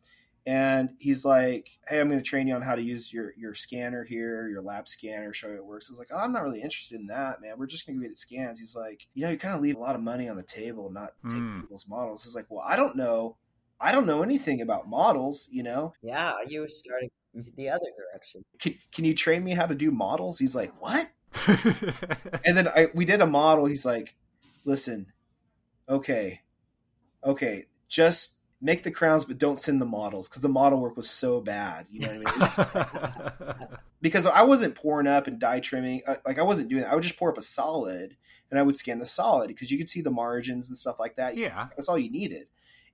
and he's like, hey, I'm going to train you on how to use your, your scanner here, your lab scanner, show you it works. I was like, oh, I'm not really interested in that, man. We're just going to get scans. He's like, you know, you kind of leave a lot of money on the table not taking mm. people's models. It's like, well, I don't know. I don't know anything about models, you know? Yeah. You were starting the other direction. Can, can you train me how to do models? He's like, what? And then I, we did a model. He's like, listen, okay, okay, just make the crowns, but don't send the models, because the model work was so bad. You know what I mean? Because I wasn't pouring up and die trimming. Like, I wasn't doing that. I would just pour up a solid, and I would scan the solid because you could see the margins and stuff like that. Yeah. That's all you needed.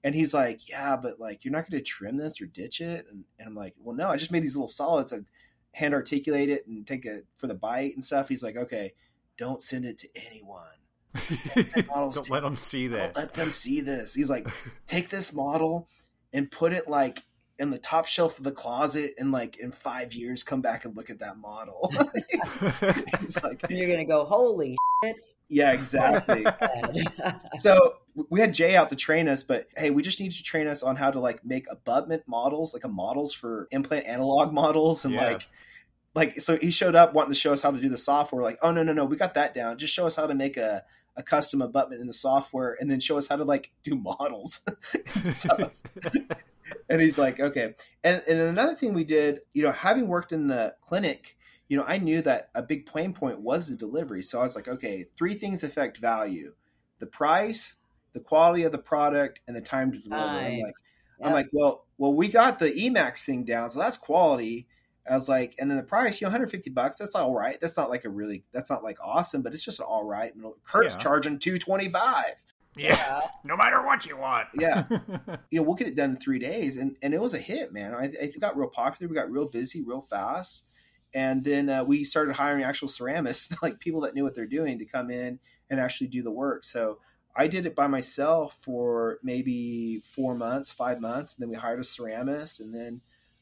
And he's like, yeah, but like, you're not going to trim this or ditch it. And, and I'm like, well, no, I just made these little solids. I hand articulate it and take it for the bite and stuff. He's like, okay, don't send it to anyone. Don't to, let them see this. Don't let them see this. He's like, take this model and put it like in the top shelf of the closet, and like in five years, come back and look at that model. He's like, you're going to go, holy shit. Yeah, exactly. So we had Jay out to train us, but hey, we just need you to train us on how to like make abutment models, like a models for implant analog models. And yeah. like, like, so he showed up wanting to show us how to do the software. Like, oh no, no, no, we got that down. Just show us how to make a, a custom abutment in the software, and then show us how to like do models and stuff. And he's like, okay. And, and then another thing we did, you know, having worked in the clinic, you know, I knew that a big pain point was the delivery. So I was like, okay, three things affect value: the price, the quality of the product, and the time to deliver. I, I'm like, yeah. I'm like, well, well, we got the Emax thing down, so that's quality. I was like, and then the price, you know, one hundred fifty bucks. That's all right. That's not like a really, that's not like awesome, but it's just an all right. Kurt's yeah. charging two twenty-five. Yeah. yeah. No matter what you want. Yeah. You know, we'll get it done in three days. And, and it was a hit, man. I, I think it got real popular. We got real busy, real fast. And then uh, we started hiring actual ceramists, like people that knew what they're doing, to come in and actually do the work. So I did it by myself for maybe four months, five months. And then we hired a ceramist, and then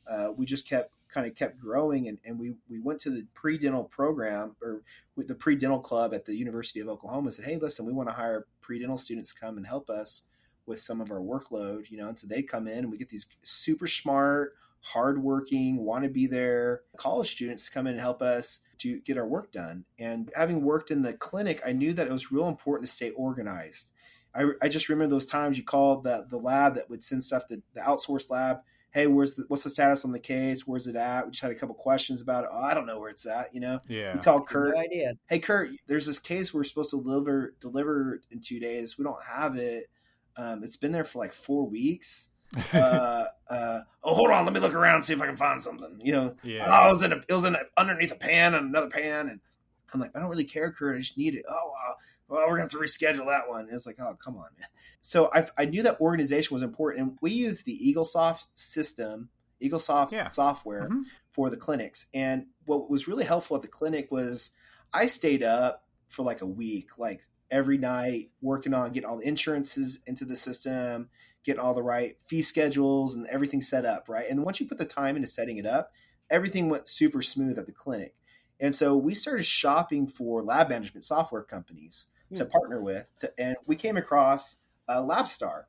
uh, we just kept, kind of kept growing. And, and we, we went to the pre-dental program, or with the pre-dental club at the University of Oklahoma, and said, hey, listen, we want to hire pre-dental students to come and help us with some of our workload, you know? And so they come in, and we get these super smart, hardworking, want to be there college students to come in and help us to get our work done. And having worked in the clinic, I knew that it was real important to stay organized. I, I just remember those times you called the, the lab that would send stuff to the outsourced lab. Hey, where's the, what's the status on the case? Where's it at? We just had a couple questions about it. Oh, I don't know where it's at. You know, yeah. We called Kurt. No idea. Hey, Kurt, there's this case we're supposed to deliver deliver in two days. We don't have it. Um, it's been there for like four weeks. Uh, uh, oh, hold on. Let me look around and see if I can find something. You know, yeah. oh, it was in a, it was in a, underneath a pan and another pan, and I'm like, I don't really care, Kurt. I just need it. Oh, wow. well, we're going to have to reschedule that one. And it's like, oh, come on, man. So I, I knew that organization was important. And we use the EagleSoft system, EagleSoft yeah. software mm-hmm. for the clinics. And what was really helpful at the clinic was I stayed up for like a week, like every night, working on getting all the insurances into the system, getting all the right fee schedules and everything set up, right? And once you put the time into setting it up, everything went super smooth at the clinic. And so we started shopping for lab management software companies yeah. to partner with. To, and we came across uh, Lapstar.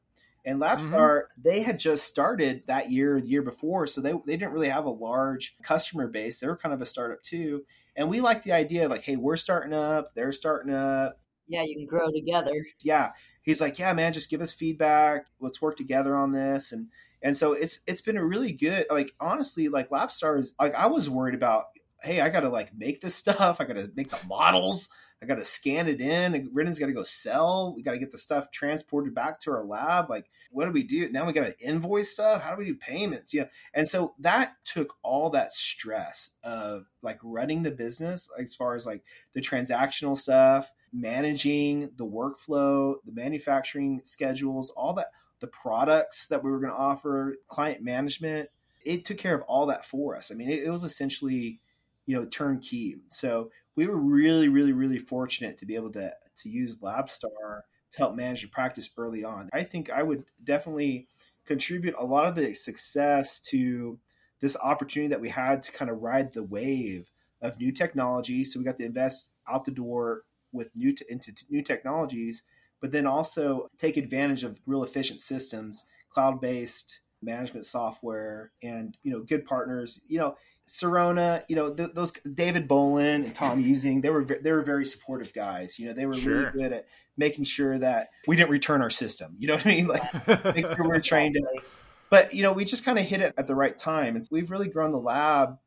And Lapstar, mm-hmm. they had just started that year, the year before. So they, they didn't really have a large customer base. They were kind of a startup too. And we liked the idea of like, hey, we're starting up, they're starting up. Yeah, you can grow together. Yeah. He's like, yeah, man, just give us feedback. Let's work together on this. And and so it's it's been a really good, like, honestly, like Lapstar is, like, I was worried about, hey, I got to like make this stuff. I got to make the models. I got to scan it in. Ritten's got to go sell. We got to get the stuff transported back to our lab. Like, what do we do? Now we got to invoice stuff. How do we do payments? You know? And so that took all that stress of like running the business, as far as like the transactional stuff, managing the workflow, the manufacturing schedules, all that, the products that we were going to offer, client management. It took care of all that for us. I mean, it, it was essentially, you know, turnkey. So we were really, really, really fortunate to be able to to use Lapstar to help manage the practice early on. I think I would definitely contribute a lot of the success to this opportunity that we had to kind of ride the wave of new technology. So we got to invest out the door with new t- into t- new technologies, but then also take advantage of real efficient systems, cloud-based management software, and, you know, good partners, you know, Sirona, you know, th- those David Bolin and Tom Using, they were, v- they were very supportive guys. You know, they were sure. really good at making sure that we didn't return our system. You know what I mean? Like, make sure we're trained. Like, but, you know, we just kind of hit it at the right time. And so we've really grown the lab.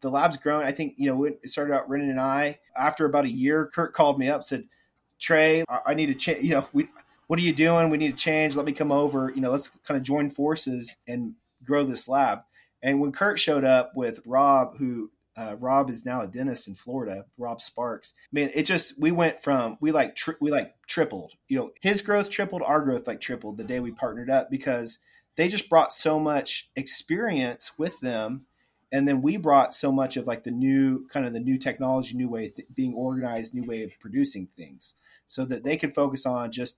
The lab's grown. I think, you know, it started out Renan and I, after about a year, Kurt called me up, said, Trey, I, I need to change, you know, we, what are you doing? We need to change. Let me come over. You know, let's kind of join forces and grow this lab. And when Kurt showed up with Rob, who uh, Rob is now a dentist in Florida, Rob Sparks, man, it just, we went from, we like, tri- we like tripled, you know, his growth tripled, our growth like tripled the day we partnered up, because they just brought so much experience with them. And then we brought so much of like the new kind of the new technology, new way of th- being organized, new way of producing things, so that they could focus on just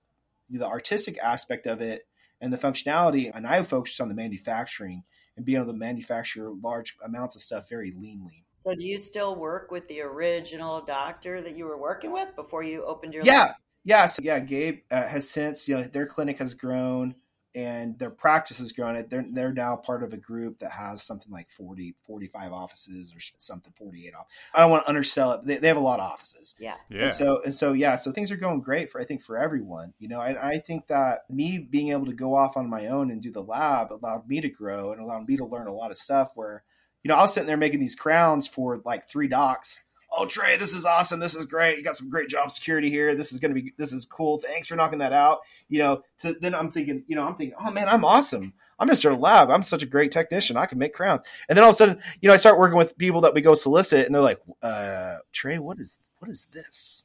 the artistic aspect of it and the functionality. And I focused on the manufacturing and being able to manufacture large amounts of stuff very leanly. So do you still work with the original doctor that you were working with before you opened your yeah. lab? Yeah. So yeah, Gabe uh, has since, you know, their clinic has grown and their practice has grown. They're, they're now part of a group that has something like forty, forty-five offices or something, forty-eight off. I don't want to undersell it, but they, they have a lot of offices. Yeah. yeah. And so, and so, yeah, so things are going great for, I think, for everyone, you know, and I, I think that me being able to go off on my own and do the lab allowed me to grow and allowed me to learn a lot of stuff where, you know, I was sitting there making these crowns for like three docs. Oh, Trey, this is awesome. This is great. You got some great job security here. This is going to be, this is cool. Thanks for knocking that out. You know, to, then I'm thinking, you know, I'm thinking, oh man, I'm awesome. I'm Mister Lab. I'm such a great technician. I can make crowns. And then all of a sudden, you know, I start working with people that we go solicit and they're like, uh, Trey, what is, what is this?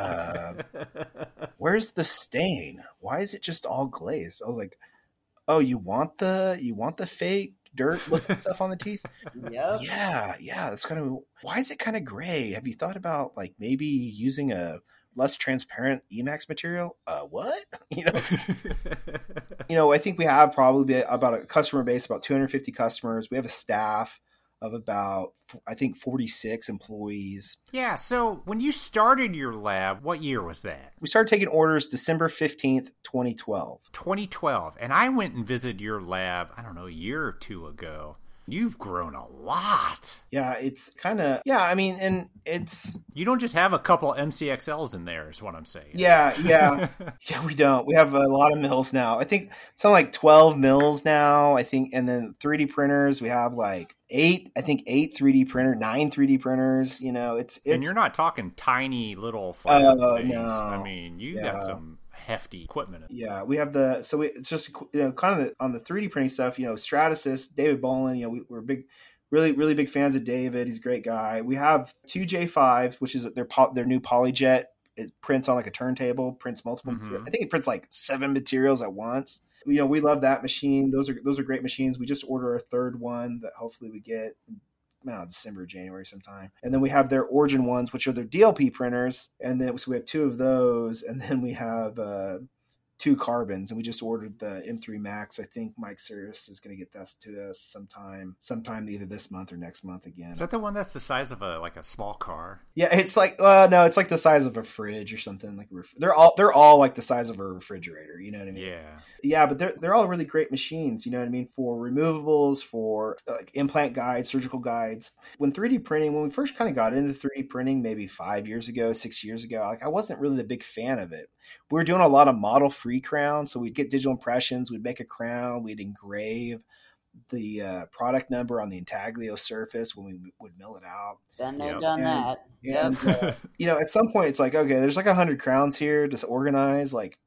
uh, where's the stain? Why is it just all glazed? I was like, oh, you want the, you want the fake dirt looking stuff on the teeth? Yep. Yeah. Yeah. That's kind of, why is it kind of gray? Have you thought about like maybe using a less transparent Emax material? Uh, what? You know, you know, I think we have probably about a customer base, about two hundred fifty customers. We have a staff of about, I think, forty-six employees. Yeah. So when you started your lab, what year was that? We started taking orders December fifteenth, twenty twelve. twenty twelve. And I went and visited your lab, I don't know, a year or two ago. You've grown a lot. Yeah, it's kind of, yeah, I mean, and it's... You don't just have a couple M C X Ls in there is what I'm saying. Yeah, yeah. yeah, we don't. We have a lot of mills now. I think it's on like twelve mills now, I think. And then three D printers, we have like eight, I think eight three D printer, nine three D printers, you know, it's... it's and you're not talking tiny little flat uh, things. No. I mean, you yeah. got some... hefty equipment. Yeah, we have the so we, it's just, you know, kind of the, on the three D printing stuff, you know, Stratasys, David Bolin, you know, we, we're big, really, really big fans of David. He's a great guy. We have two J fives, which is their their new PolyJet it prints on like a turntable, prints multiple. Mm-hmm. I think it prints like seven materials at once. You know, we love that machine. Those are, those are great machines. We just order a third one that hopefully we get no, December, January sometime. And then we have their Origin ones, which are their D L P printers. And then, so we have two of those. And then we have uh, two carbons, and we just ordered the M three Max. I think Mike Sirius is going to get that to us sometime, sometime either this month or next month again. Is that the one that's the size of a, like a small car? Yeah. It's like, uh, no, it's like the size of a fridge or something. Like ref- they're all, they're all like the size of a refrigerator. You know what I mean? Yeah. Yeah. But they're, they're all really great machines. You know what I mean? For removables, for uh, like implant guides, surgical guides. When three D printing, when we first kind of got into three D printing, maybe five years ago, six years ago, like I wasn't really the big fan of it. We were doing a lot of model free crown. So we'd get digital impressions, we'd make a crown, we'd engrave the uh, product number on the intaglio surface when we would mill it out. Been there, yep. done and, that. Yep. And, uh, you know, at some point it's like, okay, there's like a hundred crowns here, just organize. Like,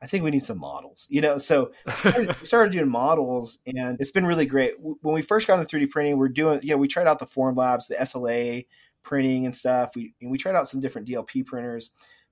I think we need some models, you know? So we started, we started doing models, and it's been really great. When we first got into three D printing, we're doing, you know, we tried out the Form Labs, the S L A printing and stuff. We, and we tried out some different D L P printers.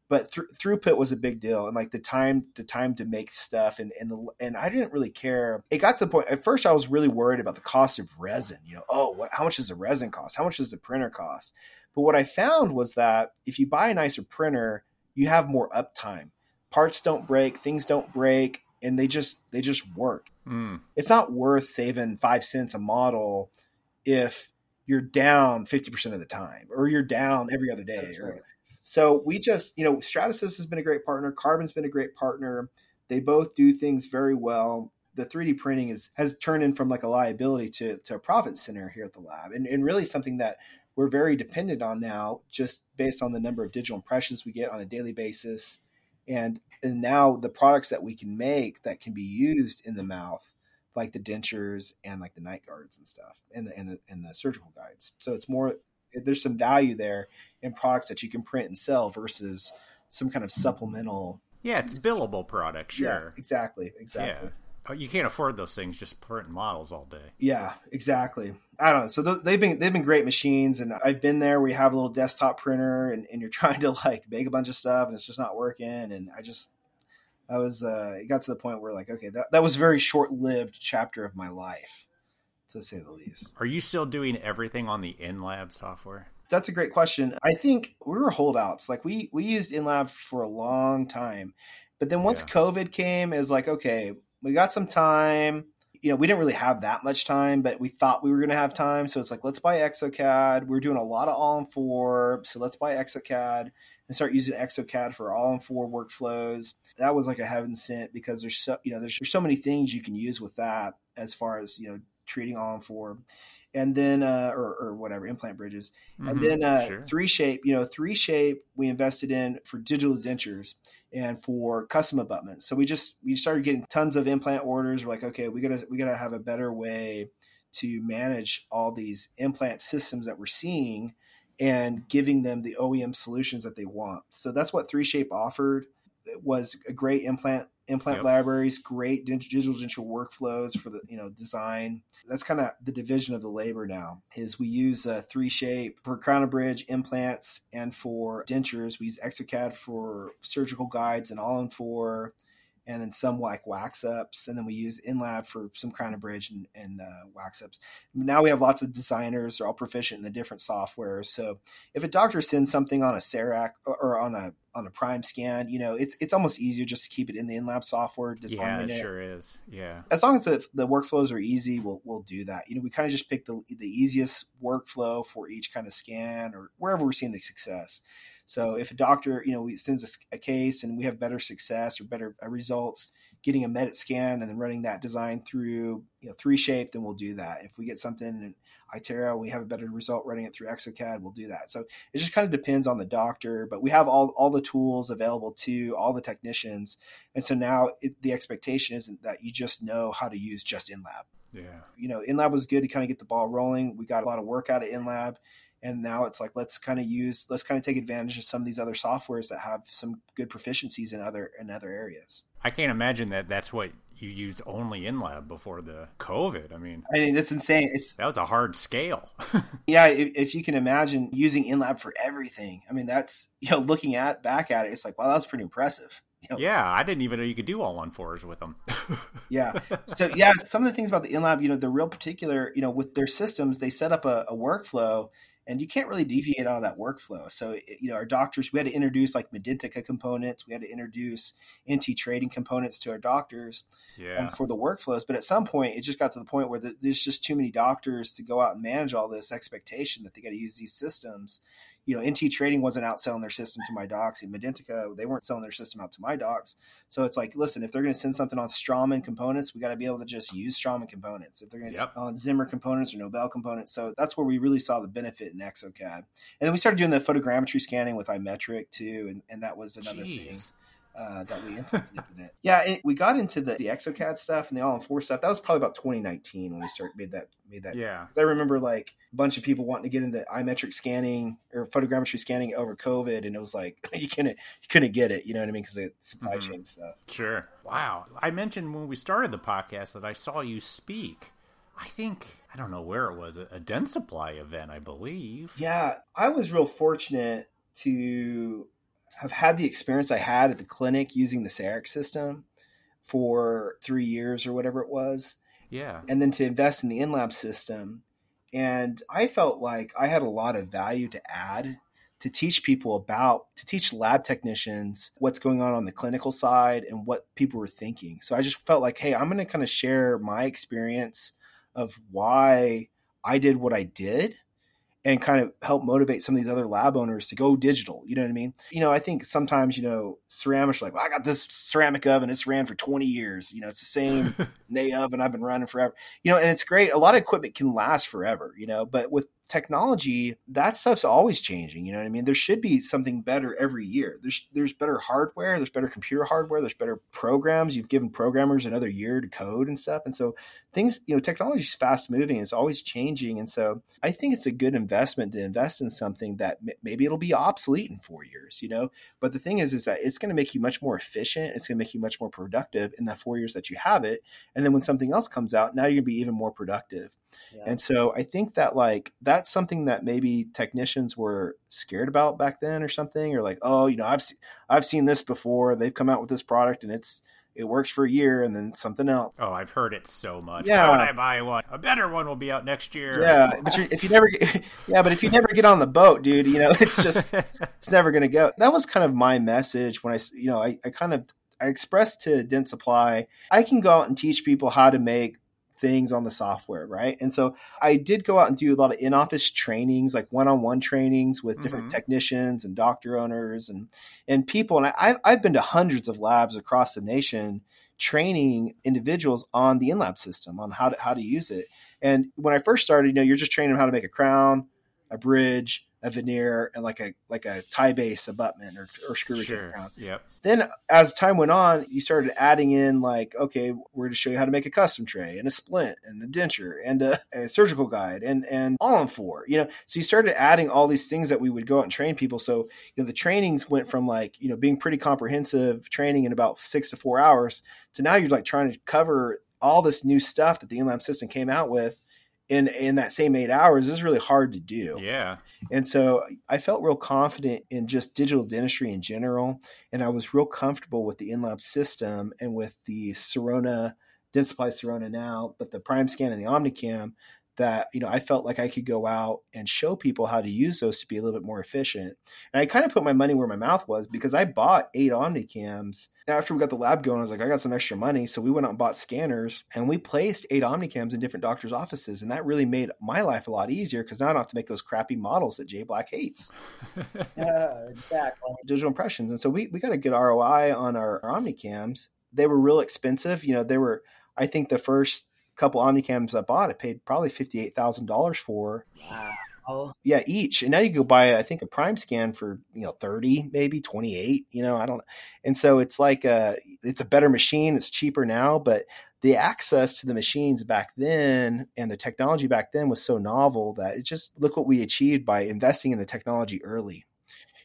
But th- throughput was a big deal, and like the time, the time to make stuff, and and the, and I didn't really care. It got to the point at first I was really worried about the cost of resin. You know, oh, what, how much does the resin cost? How much does the printer cost? But what I found was that if you buy a nicer printer, you have more uptime. Parts don't break, things don't break, and they just they just work. Mm. It's not worth saving five cents a model if you're down fifty percent of the time, or you're down every other day. That's right. Or, So we just, you know, Stratasys has been a great partner. Carbon's been a great partner. They both do things very well. The three D printing is has turned in from like a liability to, to a profit center here at the lab, and, and really something that we're very dependent on now, just based on the number of digital impressions we get on a daily basis. And, and now the products that we can make that can be used in the mouth, like the dentures and like the night guards and stuff, and the, and the, and the surgical guides. So it's more... there's some value there in products that you can print and sell versus some kind of supplemental. Yeah, it's billable product, sure. Yeah, exactly, exactly. Yeah. You can't afford those things just printing models all day. Yeah, exactly. I don't know. So th- they've been they've been great machines, and I've been there. We have a little desktop printer, and, and you're trying to like make a bunch of stuff, and it's just not working. And I just, I was, uh, it got to the point where like, okay, that, that was a very short-lived chapter of my life, to say the least. Are you still doing everything on the InLab software? That's a great question. I think we were holdouts. Like we, we used InLab for a long time, but then once yeah. COVID came, it was like, okay, we got some time. You know, we didn't really have that much time, but we thought we were going to have time. So it's like, let's buy ExoCAD. We're doing a lot of all in four. So let's buy ExoCAD and start using ExoCAD for all in four workflows. That was like a heaven sent, because there's so, you know, there's, there's so many things you can use with that as far as, you know, treating all in four, and then uh or, or whatever implant bridges, mm-hmm, and then uh sure. three shape, you know, three shape we invested in for digital dentures and for custom abutments. So we just we started getting tons of implant orders. We're like, okay, we gotta we gotta have a better way to manage all these implant systems that we're seeing and giving them the O E M solutions that they want. So that's what three shape offered. It was a great implant implant yep. libraries, great digital dental workflows for the, you know, design. That's kind of the division of the labor now, is we use uh, three shape for crown and bridge implants and for dentures. We use ExoCAD for surgical guides and all in four, and then some like wax ups. And then we use InLab for some crown and bridge and, and uh, wax ups. Now we have lots of designers. They're all proficient in the different software. So if a doctor sends something on a CEREC or on a, on a Prime Scan, you know, it's it's almost easier just to keep it in the InLab software. Yeah, it, it sure is. Yeah. As long as the, the workflows are easy, we'll we'll do that. You know, we kind of just pick the the easiest workflow for each kind of scan or wherever we're seeing the success. So if a doctor, you know, sends a, a case and we have better success or better results getting a Medit scan and then running that design through, you know, three shape, then we'll do that. If we get something in iTero, we have a better result running it through ExoCAD, we'll do that. So it just kind of depends on the doctor, but we have all, all the tools available to all the technicians. And so now it, the expectation isn't that you just know how to use just InLab. Yeah. You know, InLab was good to kind of get the ball rolling. We got a lot of work out of InLab. And now it's like, let's kind of use, let's kind of take advantage of some of these other softwares that have some good proficiencies in other, in other areas. I can't imagine that that's what you used only in-lab before the COVID. I mean, I mean, that's insane. It's that was a hard scale. Yeah. If, if you can imagine using in-lab for everything, I mean, that's, you know, looking at back at it, it's like, wow, that was pretty impressive. You know? Yeah. I didn't even know you could do all on fours with them. Yeah. So yeah, some of the things about the in-lab, you know, they're real particular, you know, with their systems, they set up a, a workflow. And you can't really deviate out of that workflow. So, you know, our doctors, we had to introduce like Medentica components. We had to introduce N T Trading components to our doctors yeah. um, for the workflows. But at some point, it just got to the point where the, there's just too many doctors to go out and manage all this expectation that they got to use these systems. You know, N T Trading wasn't out selling their system to my docs. And Medentica, they weren't selling their system out to my docs. So it's like, listen, if they're going to send something on Straumann components, we got to be able to just use Straumann components. If they're going to yep. send on Zimmer components or Nobel components. So that's where we really saw the benefit in ExoCAD. And then we started doing the photogrammetry scanning with iMetric too. And, and that was another Jeez. thing. Uh, that we implemented in it. Yeah, it, we got into the, the ExoCAD stuff and the all in four stuff. That was probably about twenty nineteen when we started made that made that. Yeah, I remember like a bunch of people wanting to get into iMetric scanning or photogrammetry scanning over COVID, and it was like you couldn't you couldn't get it. You know what I mean? Because of supply mm-hmm. chain stuff. Sure. Wow. I mentioned when we started the podcast that I saw you speak. I think, I don't know where it was, a, a Dent Supply event, I believe. Yeah, I was real fortunate to have had the experience I had at the clinic using the CEREC system for three years or whatever it was. Yeah. And then to invest in the in-lab system. And I felt like I had a lot of value to add to teach people about, to teach lab technicians what's going on on the clinical side and what people were thinking. So I just felt like, hey, I'm going to kind of share my experience of why I did what I did and kind of help motivate some of these other lab owners to go digital. You know what I mean? You know, I think sometimes, you know, ceramics are like, well, I got this ceramic oven. It's ran for twenty years. You know, it's the same N A oven I've been running forever. You know, and it's great. A lot of equipment can last forever, you know, but with technology, that stuff's always changing. You know what I mean? There should be something better every year. There's, there's better hardware. There's better computer hardware. There's better programs. You've given programmers another year to code and stuff. And so things, you know, technology is fast moving. It's always changing. And so I think it's a good investment to invest in something that m- maybe it'll be obsolete in four years, you know, but the thing is, is that it's going to make you much more efficient. It's going to make you much more productive in the four years that you have it. And then when something else comes out, now you're going to be even more productive. Yeah. And so I think that like, that's something that maybe technicians were scared about back then or something, or like, oh, you know, I've, se- I've seen this before. They've come out with this product and it's, it works for a year and then something else. Oh, I've heard it so much. Yeah. Why would I buy one? A better one will be out next year. Yeah. But you're, if you never, get, yeah, but if you never get on the boat, dude, you know, it's just, it's never going to go. That was kind of my message when I, you know, I, I kind of, I expressed to Dent Supply, I can go out and teach people how to make things on the software, right? And so I did go out and do a lot of in-office trainings, like one-on-one trainings with different mm-hmm. technicians and doctor owners and and people. And I, I've been to hundreds of labs across the nation training individuals on the in-lab system, on how to, how to use it. And when I first started, you know, you're just training them how to make a crown, a bridge, a veneer, and like a like a tie base abutment or, or screw retainer sure. crown. Yep. Then as time went on, you started adding in like, okay, we're to show you how to make a custom tray and a splint and a denture and a, a surgical guide and, and all in four, you know? So you started adding all these things that we would go out and train people. So, you know, the trainings went from like, you know, being pretty comprehensive training in about six to four hours to now you're like trying to cover all this new stuff that the in-lab system came out with in in that same eight hours. This is really hard to do. Yeah. And so I felt real confident in just digital dentistry in general. And I was real comfortable with the in-lab system and with the Sirona, Dent Supply Sirona now, but the Prime Scan and the OmniCam that, you know, I felt like I could go out and show people how to use those to be a little bit more efficient. And I kind of put my money where my mouth was because I bought eight OmniCams. After we got the lab going, I was like, I got some extra money. So we went out and bought scanners and we placed eight OmniCams in different doctors' offices. And that really made my life a lot easier because now I don't have to make those crappy models that Jay Black hates. Yeah, exactly. Digital impressions. And so we, we got a good R O I on our, our OmniCams. They were real expensive. You know, they were, I think the first couple OmniCams I bought, I paid probably fifty-eight thousand dollars for. Wow. Oh. Yeah, each. And now you go buy, I think, a Prime Scan for, you know, thirty, maybe twenty-eight, you know, I don't know. And so it's like a, it's a better machine. It's cheaper now, but the access to the machines back then and the technology back then was so novel that it just, look what we achieved by investing in the technology early.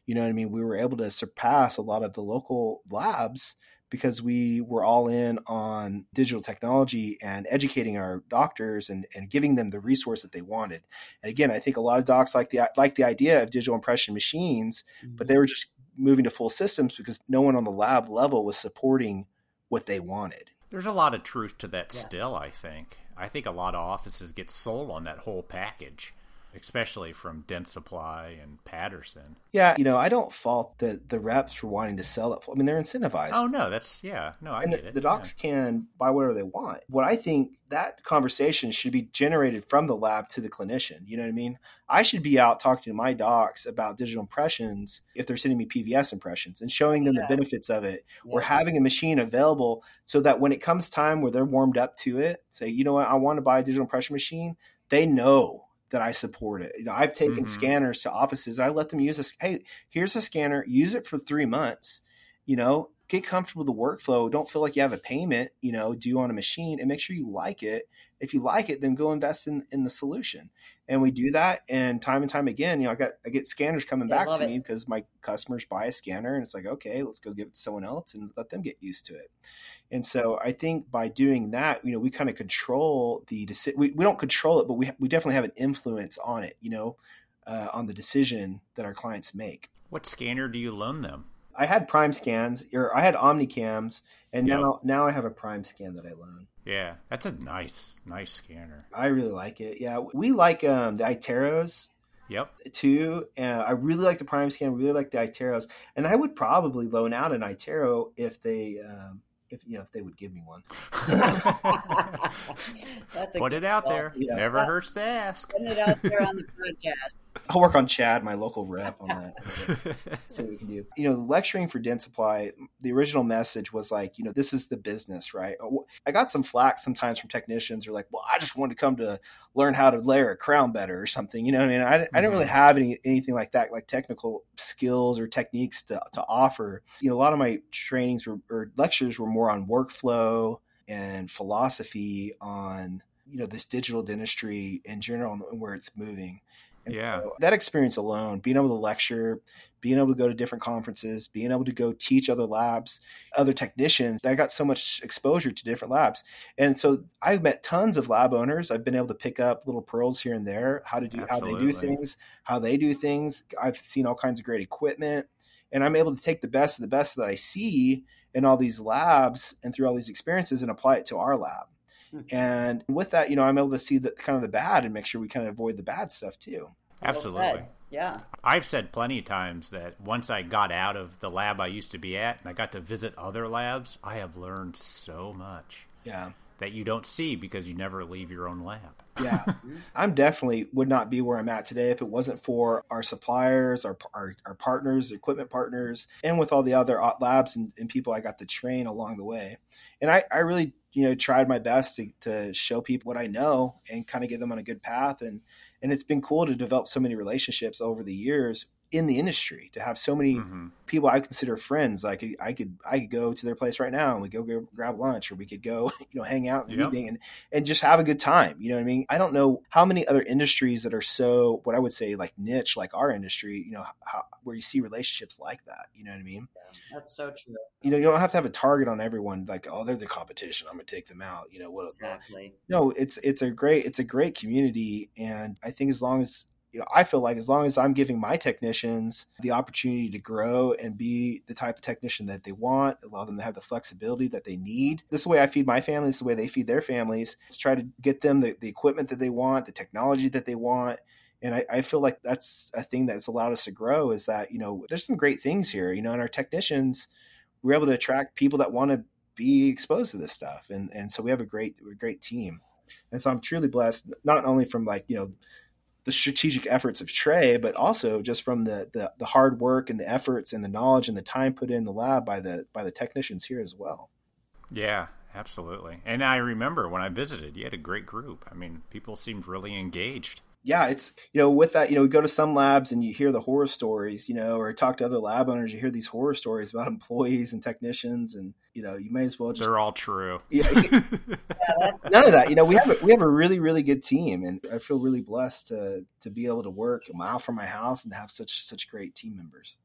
You know what I mean? We were able to surpass a lot of the local labs because we were all in on digital technology and educating our doctors and, and giving them the resource that they wanted. And again, I think a lot of docs like the like the idea of digital impression machines, mm-hmm. but they were just moving to full systems because no one on the lab level was supporting what they wanted. There's a lot of truth to that yeah. still, I think. I think a lot of offices get sold on that whole package, especially from Dent Supply and Patterson. Yeah, you know, I don't fault the, the reps for wanting to sell it. I mean, they're incentivized. Oh, no, that's, yeah, no, I and get the, it. The docs yeah. can buy whatever they want. What I think that conversation should be generated from the lab to the clinician. You know what I mean? I should be out talking to my docs about digital impressions if they're sending me P V S impressions and showing them yeah. the benefits of it yeah. or having a machine available so that when it comes time where they're warmed up to it, say, you know what, I want to buy a digital impression machine. They know that I support it. You know, I've taken mm-hmm. scanners to offices. I let them use this. Hey, here's a scanner. Use it for three months. You know, get comfortable with the workflow. Don't feel like you have a payment, you know, due on a machine, and make sure you like it. If you like it, then go invest in, in the solution. And we do that. And time and time again, you know, I got, I get scanners coming they back to it. me because my customers buy a scanner and it's like, okay, let's go give it to someone else and let them get used to it. And so I think by doing that, you know, we kind of control the decision. We, we don't control it, but we, we definitely have an influence on it, you know, uh, on the decision that our clients make. What scanner do you loan them? I had Prime Scans, or I had OmniCams, and yep. now now I have a Prime Scan that I loan. Yeah, that's a nice, nice scanner. I really like it. Yeah, we like um, the iTeros. Yep. Too. Uh, I really like the Prime Scan. Really like the iTeros, and I would probably loan out an iTero if they, um, if you know, if they would give me one. That's a Put it out call. there. Yeah. Never uh, hurts to ask. Put it out there on the podcast. I'll work on Chad, my local rep, on that. See what we can do. You know, lecturing for Dent Supply, the original message was like, you know, this is the business, right? I got some flack sometimes from technicians who are like, well, I just wanted to come to learn how to layer a crown better or something. You know what I mean? I, I didn't really have any anything like that, like technical skills or techniques to, to offer. You know, a lot of my trainings were, or lectures were more on workflow and philosophy on, you know, this digital dentistry in general and where it's moving. And yeah, so that experience alone, being able to lecture, being able to go to different conferences, being able to go teach other labs, other technicians, I got so much exposure to different labs. And so I've met tons of lab owners. I've been able to pick up little pearls here and there, how to do, Absolutely. how they do things, how they do things. I've seen all kinds of great equipment, and I'm able to take the best of the best that I see in all these labs and through all these experiences and apply it to our lab. And with that, you know, I'm able to see the kind of the bad and make sure we kind of avoid the bad stuff too. Absolutely. Well, yeah. I've said plenty of times that once I got out of the lab I used to be at and I got to visit other labs, I have learned so much. Yeah. That you don't see because you never leave your own lab. Yeah. I'm definitely would not be where I'm at today if it wasn't for our suppliers, our our, our partners, equipment partners, and with all the other labs and, and people I got to train along the way. And I, I really, you know, tried my best to, to show people what I know and kind of get them on a good path. And, and it's been cool to develop so many relationships over the years in the industry, to have so many mm-hmm. people I consider friends. Like I could, I could go to their place right now and we go, go grab lunch, or we could go, you know, hang out in the yep. evening and, and just have a good time. You know what I mean? I don't know how many other industries that are so, what I would say, like niche, like our industry, you know, how, where you see relationships like that. You know what I mean? Yeah, that's so true. You know, you don't have to have a target on everyone. Like, oh, they're the competition. I'm going to take them out. You know, what else? Exactly. No, it's, it's a great, it's a great community. And I think as long as, you know, I feel like as long as I'm giving my technicians the opportunity to grow and be the type of technician that they want, allow them to have the flexibility that they need. This is the way I feed my family. This is the way they feed their families. It's try to get them the, the equipment that they want, the technology that they want. And I, I feel like that's a thing that's allowed us to grow, is that, you know, there's some great things here, you know, and our technicians, we're able to attract people that want to be exposed to this stuff. And, and so we have a great, a great team. And so I'm truly blessed, not only from like, you know, the strategic efforts of Trey, but also just from the, the, the hard work and the efforts and the knowledge and the time put in the lab by the, by the technicians here as well. Yeah, absolutely. And I remember when I visited, you had a great group. I mean, people seemed really engaged. Yeah. It's, you know, with that, you know, we go to some labs and you hear the horror stories, you know, or talk to other lab owners, you hear these horror stories about employees and technicians, and, you know, you may as well just, they're all true. Yeah, yeah, none of that. You know, we have, a, we have a really, really good team, and I feel really blessed to, to be able to work a mile from my house and have such, such great team members.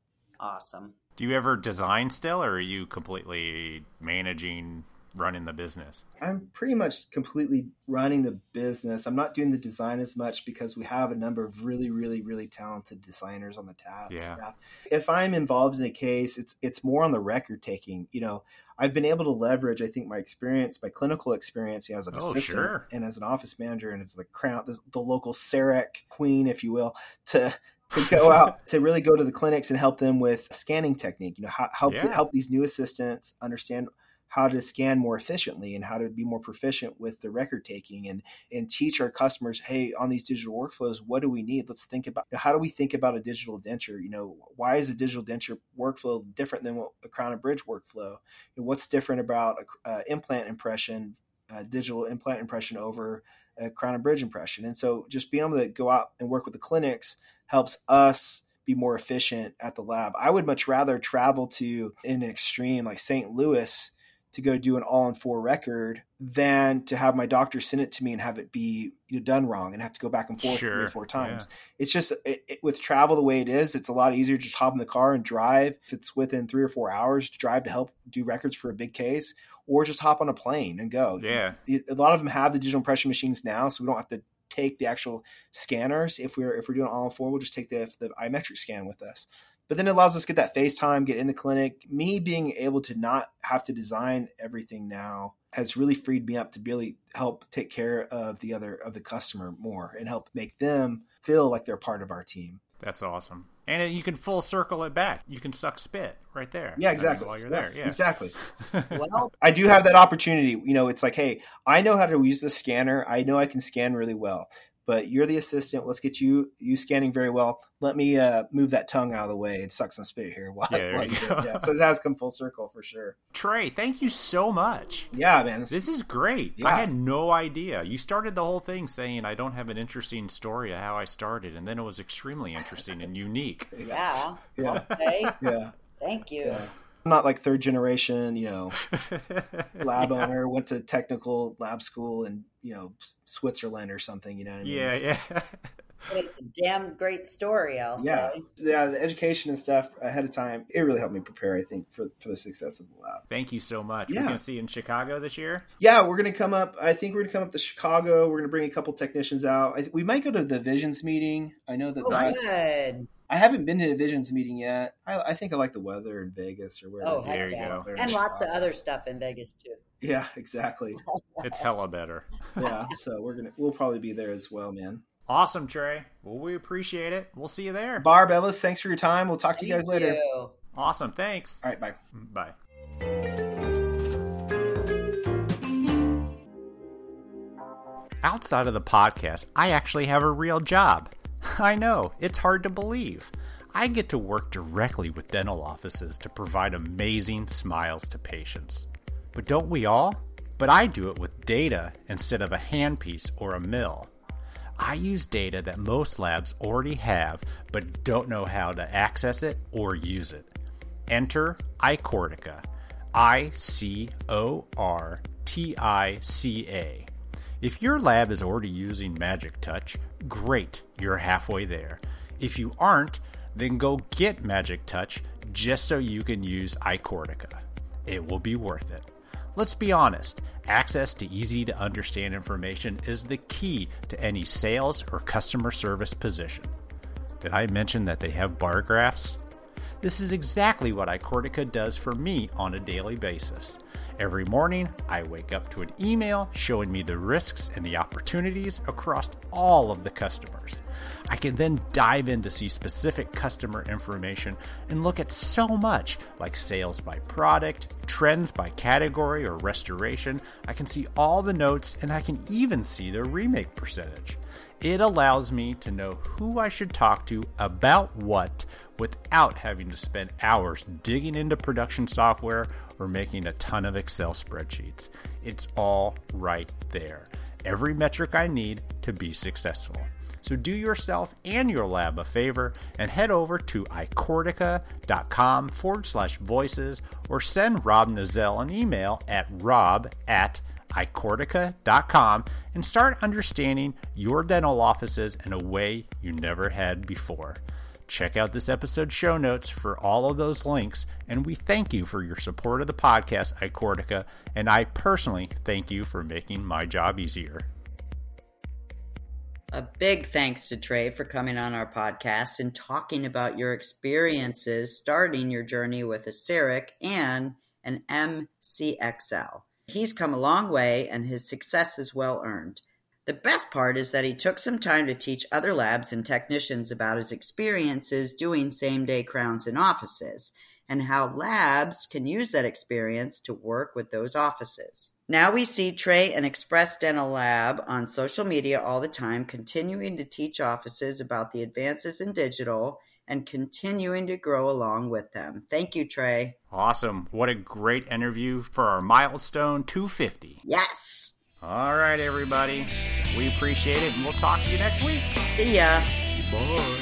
awesome. Do you ever design still, or are you completely managing, running the business? I'm pretty much completely running the business. I'm not doing the design as much because we have a number of really, really, really talented designers on the tab yeah. staff. If I'm involved in a case, it's it's more on the record taking. You know, I've been able to leverage, I think, my experience, my clinical experience as an oh, assistant sure. and as an office manager and as the crown, the, the local CEREC queen, if you will, to to go out, to really go to the clinics and help them with scanning technique. You know, how, help yeah. help these new assistants understand how to scan more efficiently and how to be more proficient with the record taking, and, and teach our customers, hey, on these digital workflows, what do we need? Let's think about, how do we think about a digital denture? You know, why is a digital denture workflow different than what a crown and bridge workflow? You know, what's different about a uh, implant impression, uh, digital implant impression over a crown and bridge impression? And so just being able to go out and work with the clinics helps us be more efficient at the lab. I would much rather travel to an extreme like Saint Louis to go do an all in four record than to have my doctor send it to me and have it be you know, done wrong and have to go back and forth sure. three or four times. Yeah. It's just it, it, with travel the way it is, it's a lot easier to just hop in the car and drive. If it's within three or four hours to drive to help do records for a big case, or just hop on a plane and go. Yeah. A lot of them have the digital impression machines now, so we don't have to take the actual scanners. If we're, if we're doing all in four, we'll just take the, the iMetric scan with us. But then it allows us to get that face time, get in the clinic. Me being able to not have to design everything now has really freed me up to really help take care of the other, of the customer more and help make them feel like they're part of our team. That's awesome. And you can full circle it back. You can suck spit right there. Yeah, exactly. While you're yeah, there. Yeah, exactly. Well, I do have that opportunity. You know, it's like, hey, I know how to use the scanner. I know I can scan really well. But you're the assistant. Let's get you you scanning very well. Let me uh, move that tongue out of the way and suck some spit here. While, yeah, there while you go. Yeah, so it has come full circle for sure. Trey, thank you so much. Yeah, man. This, this is great. Yeah. I had no idea. You started the whole thing saying I don't have an interesting story of how I started. And then it was extremely interesting and unique. Yeah. Yeah. Well, yeah. Thank you. Yeah. I'm not like third generation, you know, lab yeah. owner, went to technical lab school in, you know, Switzerland or something, you know what I mean? Yeah, it's, yeah. But it's a damn great story, I'll yeah. say. Yeah, the education and stuff ahead of time, it really helped me prepare, I think, for, for the success of the lab. Thank you so much. Yeah. We're going to see you in Chicago this year? Yeah, we're going to come up. I think we're going to come up to Chicago. We're going to bring a couple technicians out. I th- we might go to the Visions meeting. I know that oh, that's... Good. I haven't been to a Visions meeting yet. I, I think I like the weather in Vegas or wherever. Oh, there you go. go. And lots of other stuff in Vegas too. Yeah, exactly. It's hella better. Yeah, so we're gonna we'll probably be there as well, man. Awesome, Trey. Well, we appreciate it. We'll see you there. Barb, Ellis, thanks for your time. We'll talk to Thank you guys later. You. Awesome. Thanks. All right. Bye. Bye. Outside of the podcast, I actually have a real job. I know, it's hard to believe. I get to work directly with dental offices to provide amazing smiles to patients. But don't we all? But I do it with data instead of a handpiece or a mill. I use data that most labs already have but don't know how to access it or use it. Enter iCortica. I C O R T I C A. If your lab is already using Magic Touch, great, you're halfway there. If you aren't, then go get Magic Touch just so you can use iCortica. It will be worth it. Let's be honest, access to easy to understand information is the key to any sales or customer service position. Did I mention that they have bar graphs? This is exactly what iCortica does for me on a daily basis. Every morning, I wake up to an email showing me the risks and the opportunities across all of the customers. I can then dive in to see specific customer information and look at so much, like sales by product, trends by category or restoration. I can see all the notes, and I can even see their remake percentage. It allows me to know who I should talk to about what without having to spend hours digging into production software or making a ton of Excel spreadsheets. It's all right there. Every metric I need to be successful. So do yourself and your lab a favor and head over to iCortica.com forward slash voices or send Rob Nozell an email at rob at iCortica dot com and start understanding your dental offices in a way you never had before. Check out this episode's show notes for all of those links, and we thank you for your support of the podcast, iCortica, and I personally thank you for making my job easier. A big thanks to Trey for coming on our podcast and talking about your experiences starting your journey with a CEREC and an M C X L. He's come a long way, and his success is well earned. The best part is that he took some time to teach other labs and technicians about his experiences doing same-day crowns in offices and how labs can use that experience to work with those offices. Now we see Trey and Express Dental Lab on social media all the time, continuing to teach offices about the advances in digital and continuing to grow along with them. Thank you, Trey. Awesome. What a great interview for our milestone two fifty. Yes. All right, everybody. We appreciate it, and we'll talk to you next week. See ya. Bye.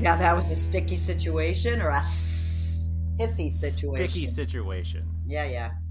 Now that was a sticky situation or a hissy situation. Sticky situation. Yeah, yeah.